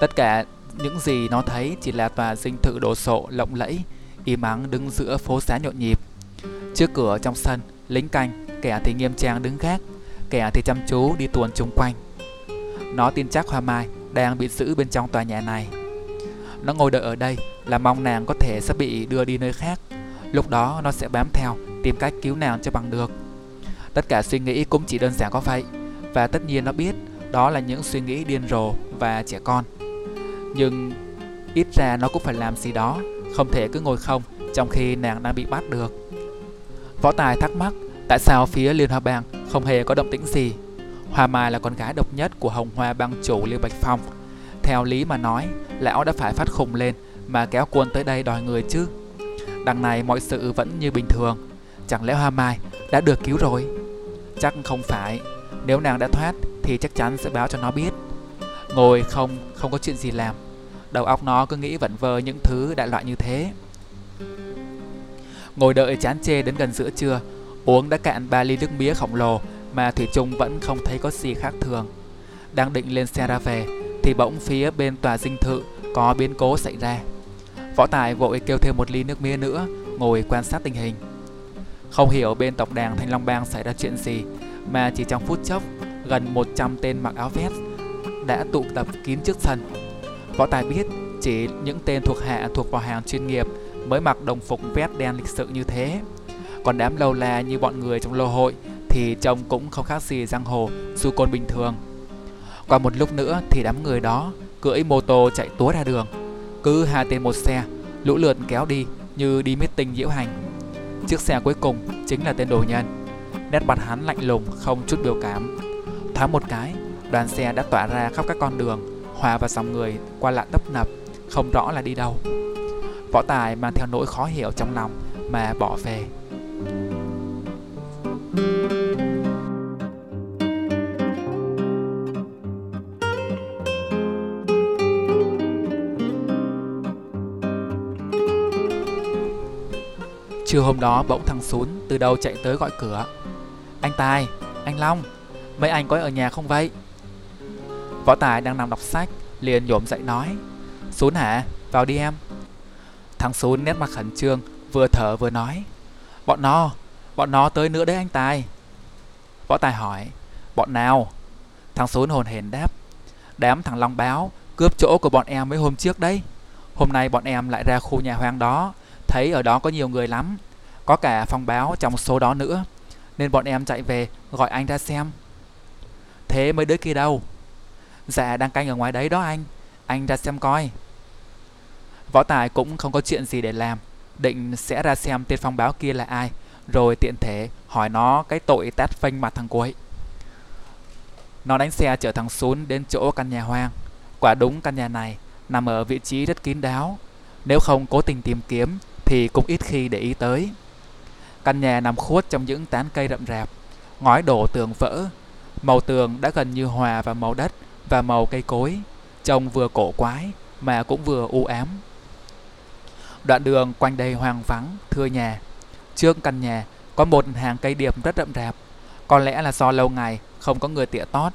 Tất cả những gì nó thấy chỉ là tòa dinh thự đồ sộ lộng lẫy, im ắng đứng giữa phố xá nhộn nhịp. Trước cửa trong sân, lính canh, kẻ thì nghiêm trang đứng gác, kẻ thì chăm chú đi tuần chung quanh. Nó tin chắc Hoa Mai đang bị giữ bên trong tòa nhà này. Nó ngồi đợi ở đây là mong nàng có thể sẽ bị đưa đi nơi khác. Lúc đó nó sẽ bám theo, tìm cách cứu nàng cho bằng được. Tất cả suy nghĩ cũng chỉ đơn giản có vậy. Và tất nhiên nó biết đó là những suy nghĩ điên rồ và trẻ con. Nhưng ít ra nó cũng phải làm gì đó, không thể cứ ngồi không trong khi nàng đang bị bắt được. Võ Tài thắc mắc tại sao phía Liên Hoa Bang không hề có động tĩnh gì. Hoa Mai là con gái độc nhất của Hồng Hoa Bang chủ Lưu Bạch Phong. Theo lý mà nói, lão đã phải phát khùng lên mà kéo quân tới đây đòi người chứ. Đằng này mọi sự vẫn như bình thường. Chẳng lẽ Hoa Mai đã được cứu rồi? Chắc không phải. Nếu nàng đã thoát thì chắc chắn sẽ báo cho nó biết. Ngồi không, không có chuyện gì làm, đầu óc nó cứ nghĩ vẩn vơ những thứ đại loại như thế. Ngồi đợi chán chê đến gần giữa trưa, uống đã cạn ba ly nước mía khổng lồ mà thủy chung vẫn không thấy có gì khác thường. Đang định lên xe ra về thì bỗng phía bên tòa dinh thự có biến cố xảy ra. Võ Tài vội kêu thêm một ly nước mía nữa, ngồi quan sát tình hình. Không hiểu bên tổng đàn Thanh Long Bang xảy ra chuyện gì mà chỉ trong phút chốc, gần một trăm tên mặc áo vest đã tụ tập kín trước sân. Võ Tài biết chỉ những tên thuộc hạ thuộc vào hàng chuyên nghiệp mới mặc đồng phục vest đen lịch sự như thế. Còn đám lâu la như bọn người trong lô hội thì trông cũng không khác gì giang hồ du côn bình thường. Qua một lúc nữa thì đám người đó cưỡi mô tô chạy túa ra đường, cứ hai tên một xe, lũ lượt kéo đi như đi meeting diễu hành. Chiếc xe cuối cùng chính là tên Đồ Nhân. Nét mặt hắn lạnh lùng không chút biểu cảm. Thoáng một cái, đoàn xe đã tỏa ra khắp các con đường, hòa vào dòng người qua lại tấp nập, không rõ là đi đâu. Võ Tài mang theo nỗi khó hiểu trong lòng mà bỏ về. Trưa hôm đó bỗng thằng Sún từ đâu chạy tới gọi cửa: Anh Tài, anh Long, mấy anh có ở nhà không vậy? Võ Tài đang nằm đọc sách liền nhổm dậy nói: Sún hả, vào đi em. Thằng Sún nét mặt khẩn trương, vừa thở vừa nói: Bọn nó, bọn nó tới nữa đấy anh Tài. Võ Tài hỏi: Bọn nào? Thằng Sún hồn hển đáp: Đám thằng Long báo cướp chỗ của bọn em mấy hôm trước đấy. Hôm nay bọn em lại ra khu nhà hoang đó, thấy ở đó có nhiều người lắm, có cả phòng báo trong số đó nữa, nên bọn em chạy về gọi anh ra xem. Thế mấy đứa kia đâu? Dạ đang canh ở ngoài đấy đó anh, anh ra xem coi. Võ Tài cũng không có chuyện gì để làm, định sẽ ra xem tên phong báo kia là ai, rồi tiện thể hỏi nó cái tội tát phanh mặt thằng Cuội. Nó đánh xe chở thằng Sún đến chỗ căn nhà hoang. Quả đúng căn nhà này nằm ở vị trí rất kín đáo, nếu không cố tình tìm kiếm thì cũng ít khi để ý tới. Căn nhà nằm khuất trong những tán cây rậm rạp, ngói đổ tường vỡ, màu tường đã gần như hòa vào màu đất và màu cây cối, trông vừa cổ quái mà cũng vừa u ám. Đoạn đường quanh đây hoang vắng, thưa nhà. Trước căn nhà có một hàng cây điệp rất rậm rạp, có lẽ là do lâu ngày không có người tỉa tót,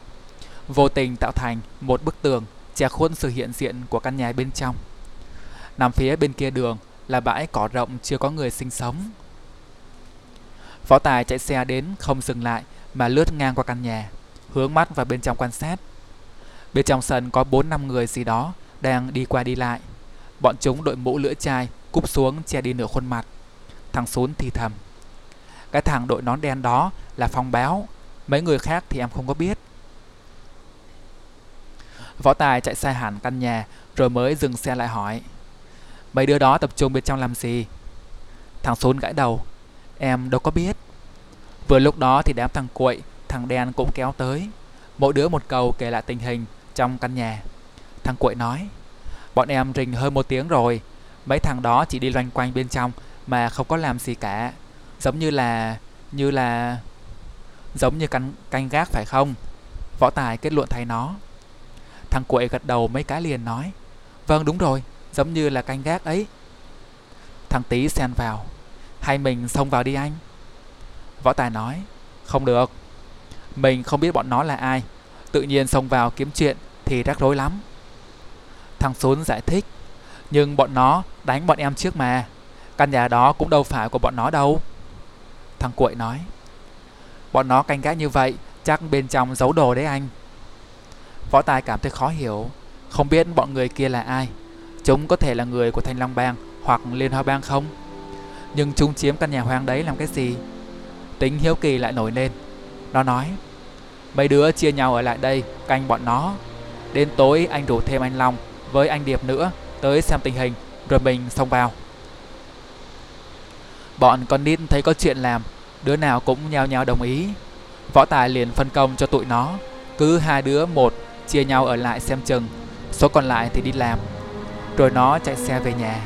vô tình tạo thành một bức tường che khuất sự hiện diện của căn nhà bên trong. Nằm phía bên kia đường là bãi cỏ rộng chưa có người sinh sống. Võ Tài chạy xe đến không dừng lại mà lướt ngang qua căn nhà, hướng mắt vào bên trong quan sát. Bên trong sân có bốn năm người gì đó đang đi qua đi lại. Bọn chúng đội mũ lưỡi chai cúp xuống che đi nửa khuôn mặt. Thằng Sún thì thầm: cái thằng đội nón đen đó là Phong Báo, mấy người khác thì em không có biết. Võ Tài chạy xa hẳn căn nhà rồi mới dừng xe lại hỏi: mấy đứa đó tập trung bên trong làm gì? Thằng Sún gãi đầu: em đâu có biết. Vừa lúc đó thì đám thằng Cuội, thằng Đen cũng kéo tới. Mỗi đứa một câu kể lại tình hình trong căn nhà. Thằng Cuội nói: bọn em rình hơn một tiếng rồi, mấy thằng đó chỉ đi loanh quanh bên trong mà không có làm gì cả. Giống như là... như là... giống như canh, canh gác phải không? Võ Tài kết luận thay nó. Thằng Cuội gật đầu mấy cái liền nói: vâng đúng rồi, giống như là canh gác ấy. Thằng Tý xen vào: hay mình xông vào đi anh? Võ Tài nói: không được, mình không biết bọn nó là ai, tự nhiên xông vào kiếm chuyện thì rắc rối lắm. Thằng Sún giải thích: nhưng bọn nó đánh bọn em trước mà, căn nhà đó cũng đâu phải của bọn nó đâu. Thằng Cuội nói: bọn nó canh gác như vậy chắc bên trong giấu đồ đấy anh. Võ Tài cảm thấy khó hiểu, không biết bọn người kia là ai. Chúng có thể là người của Thanh Long Bang hoặc Liên Hoa Bang không? Nhưng chúng chiếm căn nhà hoang đấy làm cái gì? Tính hiếu kỳ lại nổi lên. Nó nói: mấy đứa chia nhau ở lại đây canh bọn nó, đến tối anh rủ thêm anh Long với anh Điệp nữa tới xem tình hình rồi mình xông vào. Bọn con nít thấy có chuyện làm, đứa nào cũng nhao nhao đồng ý. Võ Tài liền phân công cho tụi nó, cứ hai đứa một chia nhau ở lại xem chừng, số còn lại thì đi làm. Rồi nó chạy xe về nhà.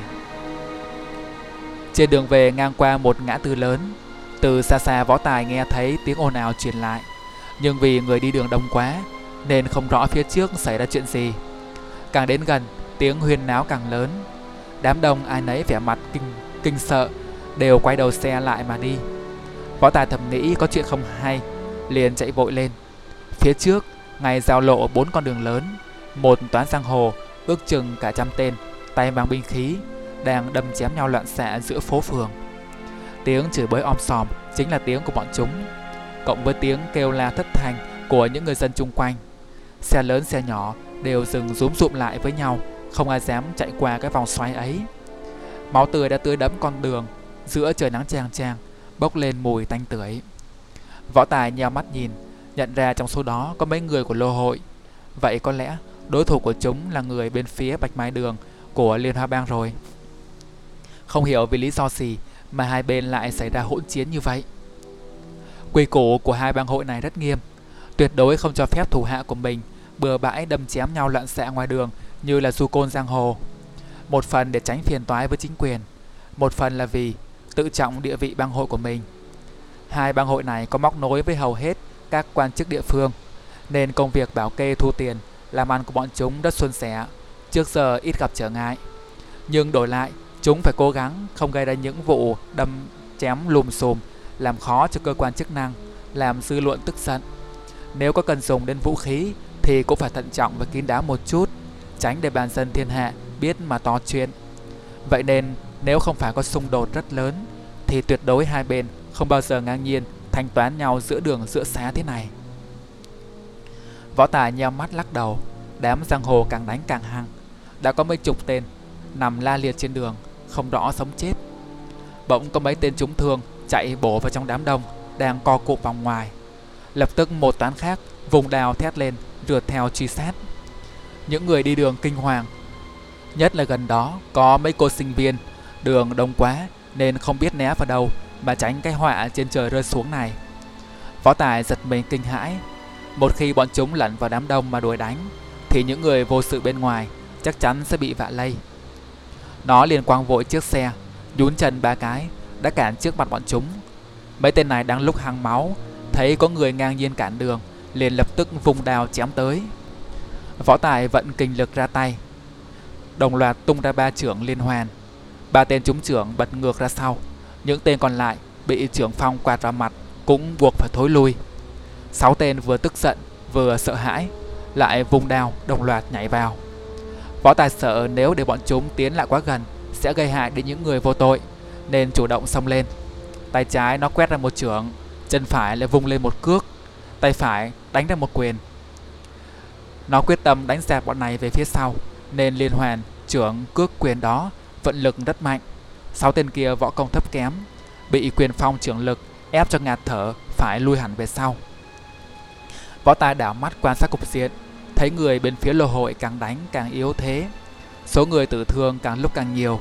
Trên đường về ngang qua một ngã tư lớn, từ xa xa Võ Tài nghe thấy tiếng ồn ào truyền lại. Nhưng vì người đi đường đông quá nên không rõ phía trước xảy ra chuyện gì. Càng đến gần, tiếng huyên náo càng lớn. Đám đông ai nấy vẻ mặt kinh, kinh sợ, đều quay đầu xe lại mà đi. Võ Tài thầm nghĩ có chuyện không hay, liền chạy vội lên. Phía trước, ngay giao lộ bốn con đường lớn, một toán giang hồ ước chừng cả trăm tên, tay mang binh khí, đang đâm chém nhau loạn xạ giữa phố phường. Tiếng chửi bới om sòm chính là tiếng của bọn chúng, cộng với tiếng kêu la thất thanh của những người dân chung quanh. Xe lớn xe nhỏ đều dừng rúm rụm lại với nhau, không ai dám chạy qua cái vòng xoáy ấy. Máu tươi đã tưới đẫm con đường, giữa trời nắng chang chang bốc lên mùi tanh tưởi. Võ Tài nheo mắt nhìn, nhận ra trong số đó có mấy người của lô hội. Vậy có lẽ đối thủ của chúng là người bên phía Bạch Mai Đường của Liên Hoa Bang rồi. Không hiểu vì lý do gì mà hai bên lại xảy ra hỗn chiến như vậy. Quy củ của hai bang hội này rất nghiêm, tuyệt đối không cho phép thủ hạ của mình bừa bãi đâm chém nhau loạn xạ ngoài đường như là du côn giang hồ. Một phần để tránh phiền toái với chính quyền, một phần là vì tự trọng địa vị bang hội của mình. Hai bang hội này có móc nối với hầu hết các quan chức địa phương, nên công việc bảo kê thu tiền làm ăn của bọn chúng rất suôn sẻ, trước giờ ít gặp trở ngại. Nhưng đổi lại, chúng phải cố gắng không gây ra những vụ đâm chém lùm xùm, làm khó cho cơ quan chức năng, làm dư luận tức giận. Nếu có cần dùng đến vũ khí thì cũng phải thận trọng và kín đáo một chút, tránh để bàn dân thiên hạ biết mà to chuyện. Vậy nên nếu không phải có xung đột rất lớn thì tuyệt đối hai bên không bao giờ ngang nhiên thanh toán nhau giữa đường giữa xá thế này. Võ Tài nheo mắt lắc đầu. Đám giang hồ càng đánh càng hăng, đã có mấy chục tên nằm la liệt trên đường, không rõ sống chết. Bỗng có mấy tên trúng thương chạy bổ vào trong đám đông đang co cụm vòng ngoài. Lập tức một toán khác vùng đào thét lên, rượt theo truy sát. Những người đi đường kinh hoàng, nhất là gần đó có mấy cô sinh viên, đường đông quá nên không biết né vào đâu mà tránh cái họa trên trời rơi xuống này. Võ Tài giật mình kinh hãi. Một khi bọn chúng lẩn vào đám đông mà đuổi đánh thì những người vô sự bên ngoài chắc chắn sẽ bị vạ lây. Nó liền quăng vội chiếc xe, nhún chân ba cái đã cản trước mặt bọn chúng. Mấy tên này đang lúc hăng máu, thấy có người ngang nhiên cản đường liền lập tức vùng đao chém tới. Võ Tài vận kinh lực ra tay, đồng loạt tung ra ba chưởng liên hoàn. Ba tên trúng chưởng bật ngược ra sau, những tên còn lại bị chưởng phong quạt vào mặt cũng buộc phải thối lui. Sáu tên vừa tức giận vừa sợ hãi lại vùng đao đồng loạt nhảy vào. Võ Tài sợ nếu để bọn chúng tiến lại quá gần sẽ gây hại đến những người vô tội nên chủ động xông lên. Tay trái nó quét ra một chưởng, chân phải lại vung lên một cước, tay phải đánh ra một quyền. Nó quyết tâm đánh dẹp bọn này về phía sau, nên liên hoàn chưởng cước quyền đó vận lực rất mạnh. Sáu tên kia võ công thấp kém, bị quyền phong chưởng lực ép cho ngạt thở, phải lui hẳn về sau. Võ Tài đảo mắt quan sát cục diện, thấy người bên phía lô hội càng đánh càng yếu thế, số người tử thương càng lúc càng nhiều.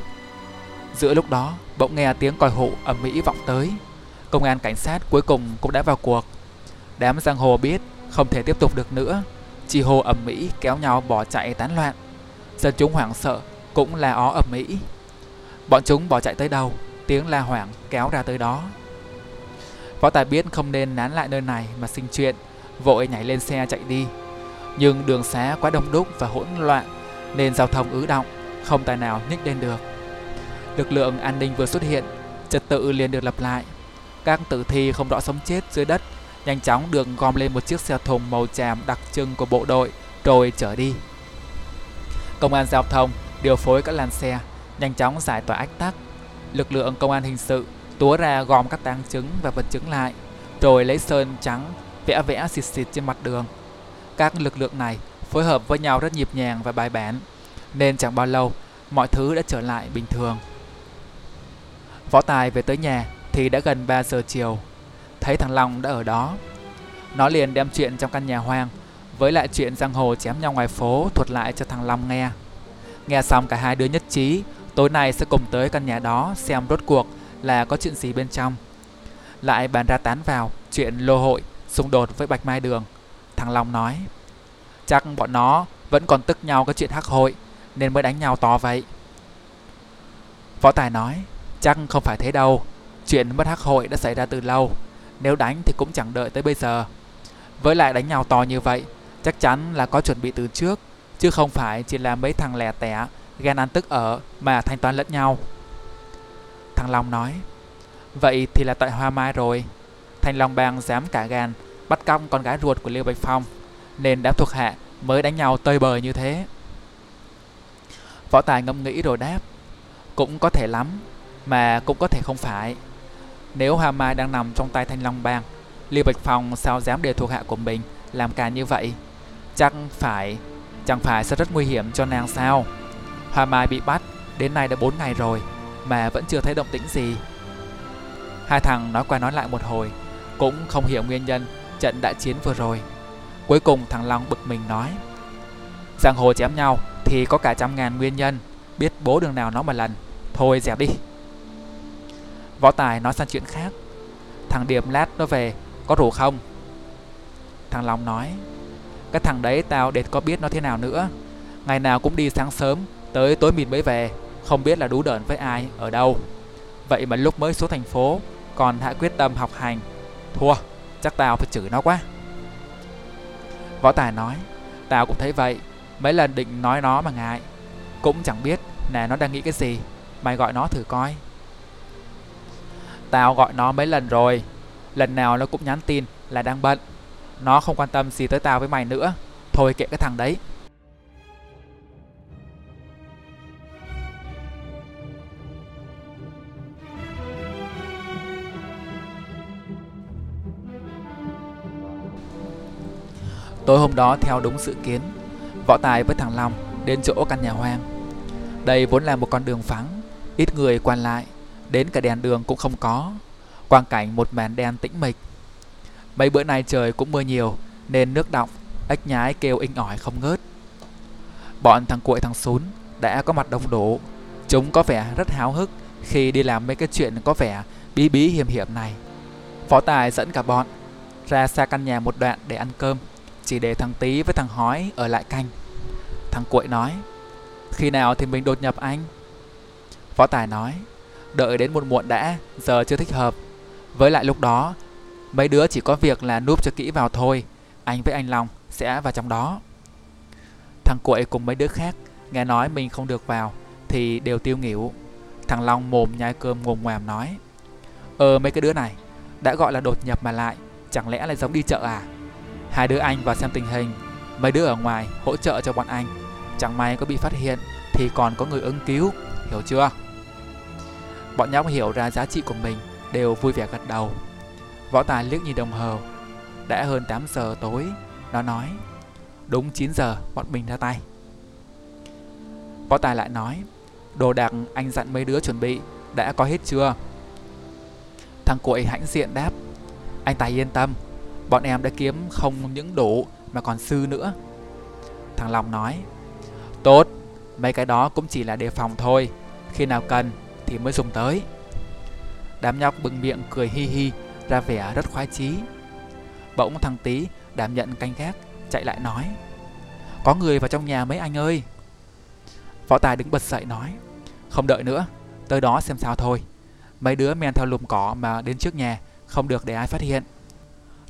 Giữa lúc đó, bỗng nghe tiếng còi hụ ầm ĩ vọng tới. Công an cảnh sát cuối cùng cũng đã vào cuộc. Đám giang hồ biết không thể tiếp tục được nữa, chi hô ầm ĩ kéo nhau bỏ chạy tán loạn. Dân chúng hoảng sợ cũng la ó ầm ĩ. Bọn chúng bỏ chạy tới đâu, tiếng la hoảng kéo ra tới đó. Võ Tài biết không nên nán lại nơi này mà sinh chuyện, vội nhảy lên xe chạy đi. Nhưng đường xá quá đông đúc và hỗn loạn nên giao thông ứ động, không tài nào nhích lên được. Lực lượng an ninh vừa xuất hiện, trật tự liền được lập lại. Các tử thi không rõ sống chết dưới đất nhanh chóng được gom lên một chiếc xe thùng màu tràm đặc trưng của bộ đội rồi chở đi. Công an giao thông điều phối các làn xe, nhanh chóng giải tỏa ách tắc. Lực lượng công an hình sự túa ra gom các tang chứng và vật chứng lại, rồi lấy sơn trắng vẽ vẽ xịt xịt trên mặt đường. Các lực lượng này phối hợp với nhau rất nhịp nhàng và bài bản, nên chẳng bao lâu mọi thứ đã trở lại bình thường. Võ Tài về tới nhà thì đã gần ba giờ chiều. Thấy thằng Long đã ở đó, nó liền đem chuyện trong căn nhà hoang với lại chuyện giang hồ chém nhau ngoài phố thuật lại cho thằng Long nghe. Nghe xong, cả hai đứa nhất trí tối nay sẽ cùng tới căn nhà đó xem rốt cuộc là có chuyện gì bên trong. Lại bàn ra tán vào chuyện lô hội xung đột với Bạch Mai Đường. Thằng Long nói, chắc bọn nó vẫn còn tức nhau cái chuyện hắc hội nên mới đánh nhau to vậy. Võ Tài nói, chắc không phải thế đâu, chuyện mất hắc hội đã xảy ra từ lâu, nếu đánh thì cũng chẳng đợi tới bây giờ. Với lại đánh nhau to như vậy chắc chắn là có chuẩn bị từ trước, chứ không phải chỉ là mấy thằng lẻ tẻ ghen ăn tức ở mà thanh toán lẫn nhau. Thằng Long nói, vậy thì là tại Hoa Mai rồi, Thanh Long Bang dám cả gan bắt cóc con gái ruột của Lưu Bạch Phong, nên đám thuộc hạ mới đánh nhau tơi bời như thế. Võ Tài ngẫm nghĩ rồi đáp, cũng có thể lắm, mà cũng có thể không phải. Nếu Hoa Mai đang nằm trong tay Thanh Long Bang, Lưu Bạch Phong sao dám để thuộc hạ của mình làm càn như vậy? Chẳng phải Chẳng phải sẽ rất nguy hiểm cho nàng sao? Hoa Mai bị bắt đến nay đã bốn ngày rồi mà vẫn chưa thấy động tĩnh gì. Hai thằng nói qua nói lại một hồi, cũng không hiểu nguyên nhân trận đại chiến vừa rồi. Cuối cùng thằng Long bực mình nói, giang hồ chém nhau thì có cả trăm ngàn nguyên nhân, biết bố đường nào nó mà lần. Thôi dẹp đi. Võ Tài nói sang chuyện khác, thằng Điệp lát nó về có rủ không? Thằng Long nói, cái thằng đấy tao đệt có biết nó thế nào nữa, ngày nào cũng đi sáng sớm tới tối mịt mới về, không biết là đú đởn với ai ở đâu. Vậy mà lúc mới xuống thành phố còn hạ quyết tâm học hành, thua chắc tao phải chửi nó quá. Võ Tài nói, tao cũng thấy vậy, mấy lần định nói nó mà ngại, cũng chẳng biết là nó đang nghĩ cái gì, mày gọi nó thử coi. Tao gọi nó mấy lần rồi, lần nào nó cũng nhắn tin là đang bận, nó không quan tâm gì tới tao với mày nữa, thôi kệ cái thằng đấy. Tối hôm đó, theo đúng dự kiến, Võ Tài với thằng Long đến chỗ căn nhà hoang. Đây vốn là một con đường vắng, ít người qua lại, đến cả đèn đường cũng không có, quang cảnh một màn đen tĩnh mịch. Mấy bữa nay trời cũng mưa nhiều nên nước đọng, ếch nhái kêu inh ỏi không ngớt. Bọn thằng Cuội, thằng Sún đã có mặt đông đủ, chúng có vẻ rất háo hức khi đi làm mấy cái chuyện có vẻ bí bí hiểm hiểm này. Võ Tài dẫn cả bọn ra xa căn nhà một đoạn để ăn cơm, chỉ để thằng Tý với thằng Hói ở lại canh. Thằng Cuội nói, khi nào thì mình đột nhập anh? Võ Tài nói, đợi đến muộn muộn đã, giờ chưa thích hợp. Với lại lúc đó mấy đứa chỉ có việc là núp cho kỹ vào thôi, anh với anh Long sẽ vào trong đó. Thằng Cuội cùng mấy đứa khác nghe nói mình không được vào thì đều tiêu nghỉu. Thằng Long mồm nhai cơm ngồm ngoàm nói, Ờ mấy cái đứa này đã gọi là đột nhập mà lại, chẳng lẽ lại giống đi chợ à? Hai đứa anh vào xem tình hình, mấy đứa ở ngoài hỗ trợ cho bọn anh, chẳng may có bị phát hiện thì còn có người ứng cứu, hiểu chưa? Bọn nhóc hiểu ra giá trị của mình đều vui vẻ gật đầu. Võ Tài liếc nhìn đồng hồ, đã hơn tám giờ tối. Nó nói, đúng chín giờ bọn mình ra tay. Võ Tài lại nói, đồ đạc anh dặn mấy đứa chuẩn bị đã có hết chưa? Thằng Cuội hãnh diện đáp, anh Tài yên tâm, bọn em đã kiếm không những đủ mà còn sư nữa. Thằng Long nói, tốt, mấy cái đó cũng chỉ là đề phòng thôi, khi nào cần thì mới dùng tới. Đám nhóc bưng miệng cười hi hi, ra vẻ rất khoái chí. Bỗng thằng Tý đảm nhận canh gác chạy lại nói, có người vào trong nhà mấy anh ơi. Võ Tài đứng bật dậy nói, không đợi nữa, tới đó xem sao thôi. Mấy đứa men theo lùm cỏ mà đến trước nhà, không được để ai phát hiện.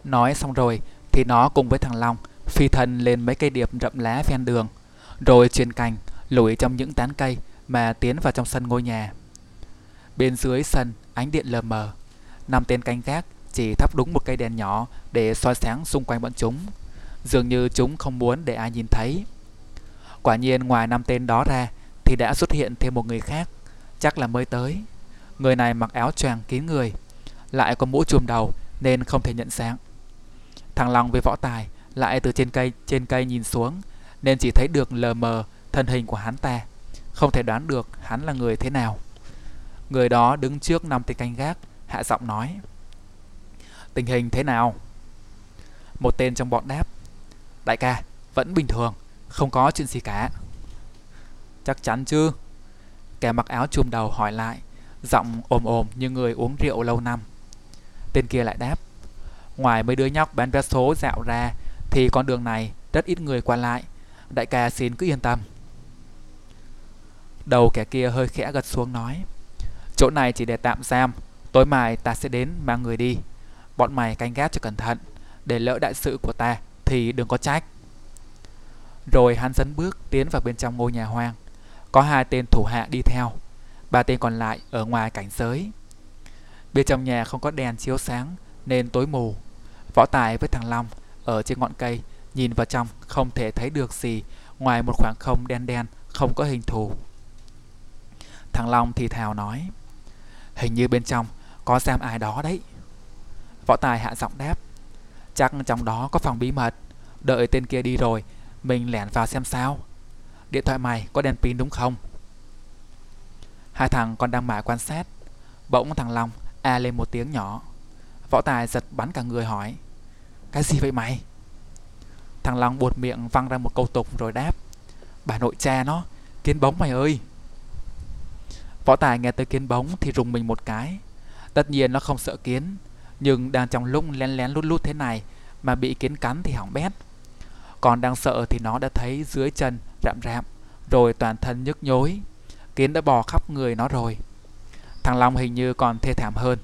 Nói xong rồi thì nó cùng với thằng Long phi thân lên mấy cây điệp rậm lá ven đường, rồi chuyền cành lủi trong những tán cây mà tiến vào trong sân ngôi nhà. Bên dưới sân ánh điện lờ mờ, năm tên canh gác chỉ thắp đúng một cây đèn nhỏ để soi sáng xung quanh bọn chúng, dường như chúng không muốn để ai nhìn thấy. Quả nhiên ngoài năm tên đó ra thì đã xuất hiện thêm một người khác, chắc là mới tới. Người này mặc áo choàng kín người, lại có mũ trùm đầu nên không thể nhận sáng. Thằng Long với Võ Tài lại từ trên cây trên cây nhìn xuống nên chỉ thấy được lờ mờ thân hình của hắn ta, không thể đoán được hắn là người thế nào. Người đó đứng trước năm tên canh gác, hạ giọng nói, tình hình thế nào? Một tên trong bọn đáp, đại ca, vẫn bình thường, không có chuyện gì cả. Chắc chắn chứ? Kẻ mặc áo trùm đầu hỏi lại, giọng ồm ồm như người uống rượu lâu năm. Tên kia lại đáp, ngoài mấy đứa nhóc bán vé số dạo ra thì con đường này rất ít người qua lại, đại ca xin cứ yên tâm. Đầu kẻ kia hơi khẽ gật xuống nói, chỗ này chỉ để tạm giam, tối mai ta sẽ đến mang người đi. Bọn mày canh gác cho cẩn thận, để lỡ đại sự của ta thì đừng có trách. Rồi hắn dẫn bước tiến vào bên trong ngôi nhà hoang. Có hai tên thủ hạ đi theo, ba tên còn lại ở ngoài cảnh giới. Bên trong nhà không có đèn chiếu sáng nên tối mù. Võ Tài với thằng Long ở trên ngọn cây nhìn vào trong không thể thấy được gì ngoài một khoảng không đen đen không có hình thù. Thằng Long thì thào nói, hình như bên trong có giam ai đó đấy. Võ Tài hạ giọng đáp, chắc trong đó có phòng bí mật, đợi tên kia đi rồi mình lẻn vào xem sao. Điện thoại mày có đèn pin đúng không? Hai thằng còn đang mải quan sát, bỗng thằng Long a lên một tiếng nhỏ. Võ Tài giật bắn cả người hỏi, cái gì vậy mày? Thằng Long buột miệng văng ra một câu tục rồi đáp, bà nội cha nó, kiến bóng mày ơi. Võ Tài nghe tới kiến bóng thì rùng mình một cái. Tất nhiên nó không sợ kiến, nhưng đang trong lúc lén lén lút lút thế này mà bị kiến cắn thì hỏng bét. Còn đang sợ thì nó đã thấy dưới chân rạm rạm, rồi toàn thân nhức nhối. Kiến đã bò khắp người nó rồi. Thằng Long hình như còn thê thảm hơn.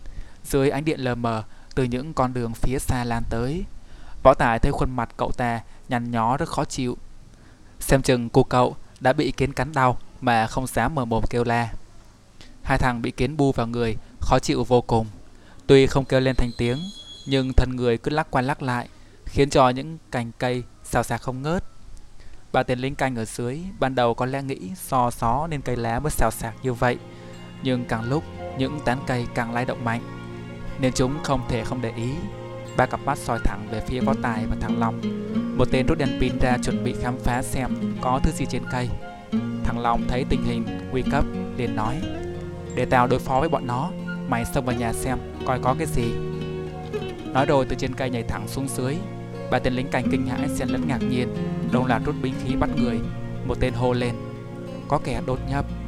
Dưới ánh điện lờ mờ từ những con đường phía xa lan tới, Võ Tài thấy khuôn mặt cậu ta nhăn nhó rất khó chịu. Xem chừng cô cậu đã bị kiến cắn đau mà không dám mở mồm kêu la. Hai thằng bị kiến bu vào người, khó chịu vô cùng. Tuy không kêu lên thành tiếng, nhưng thân người cứ lắc qua lắc lại, khiến cho những cành cây xào xạc không ngớt. Ba tên lính canh ở dưới ban đầu có lẽ nghĩ xò xó nên cây lá mới xào xạc như vậy, nhưng càng lúc những tán cây càng lay động mạnh, nên chúng không thể không để ý. Ba cặp mắt soi thẳng về phía Võ Tài và thằng Long. Một tên rút đèn pin ra chuẩn bị khám phá xem có thứ gì trên cây. Thằng Long thấy tình hình nguy cấp liền nói, để tao đối phó với bọn nó, mày xông vào nhà xem coi có cái gì. Nói rồi từ trên cây nhảy thẳng xuống dưới. Ba tên lính cảnh kinh hãi xen lẫn ngạc nhiên, đồng loạt rút binh khí bắt người. Một tên hô lên, có kẻ đột nhập.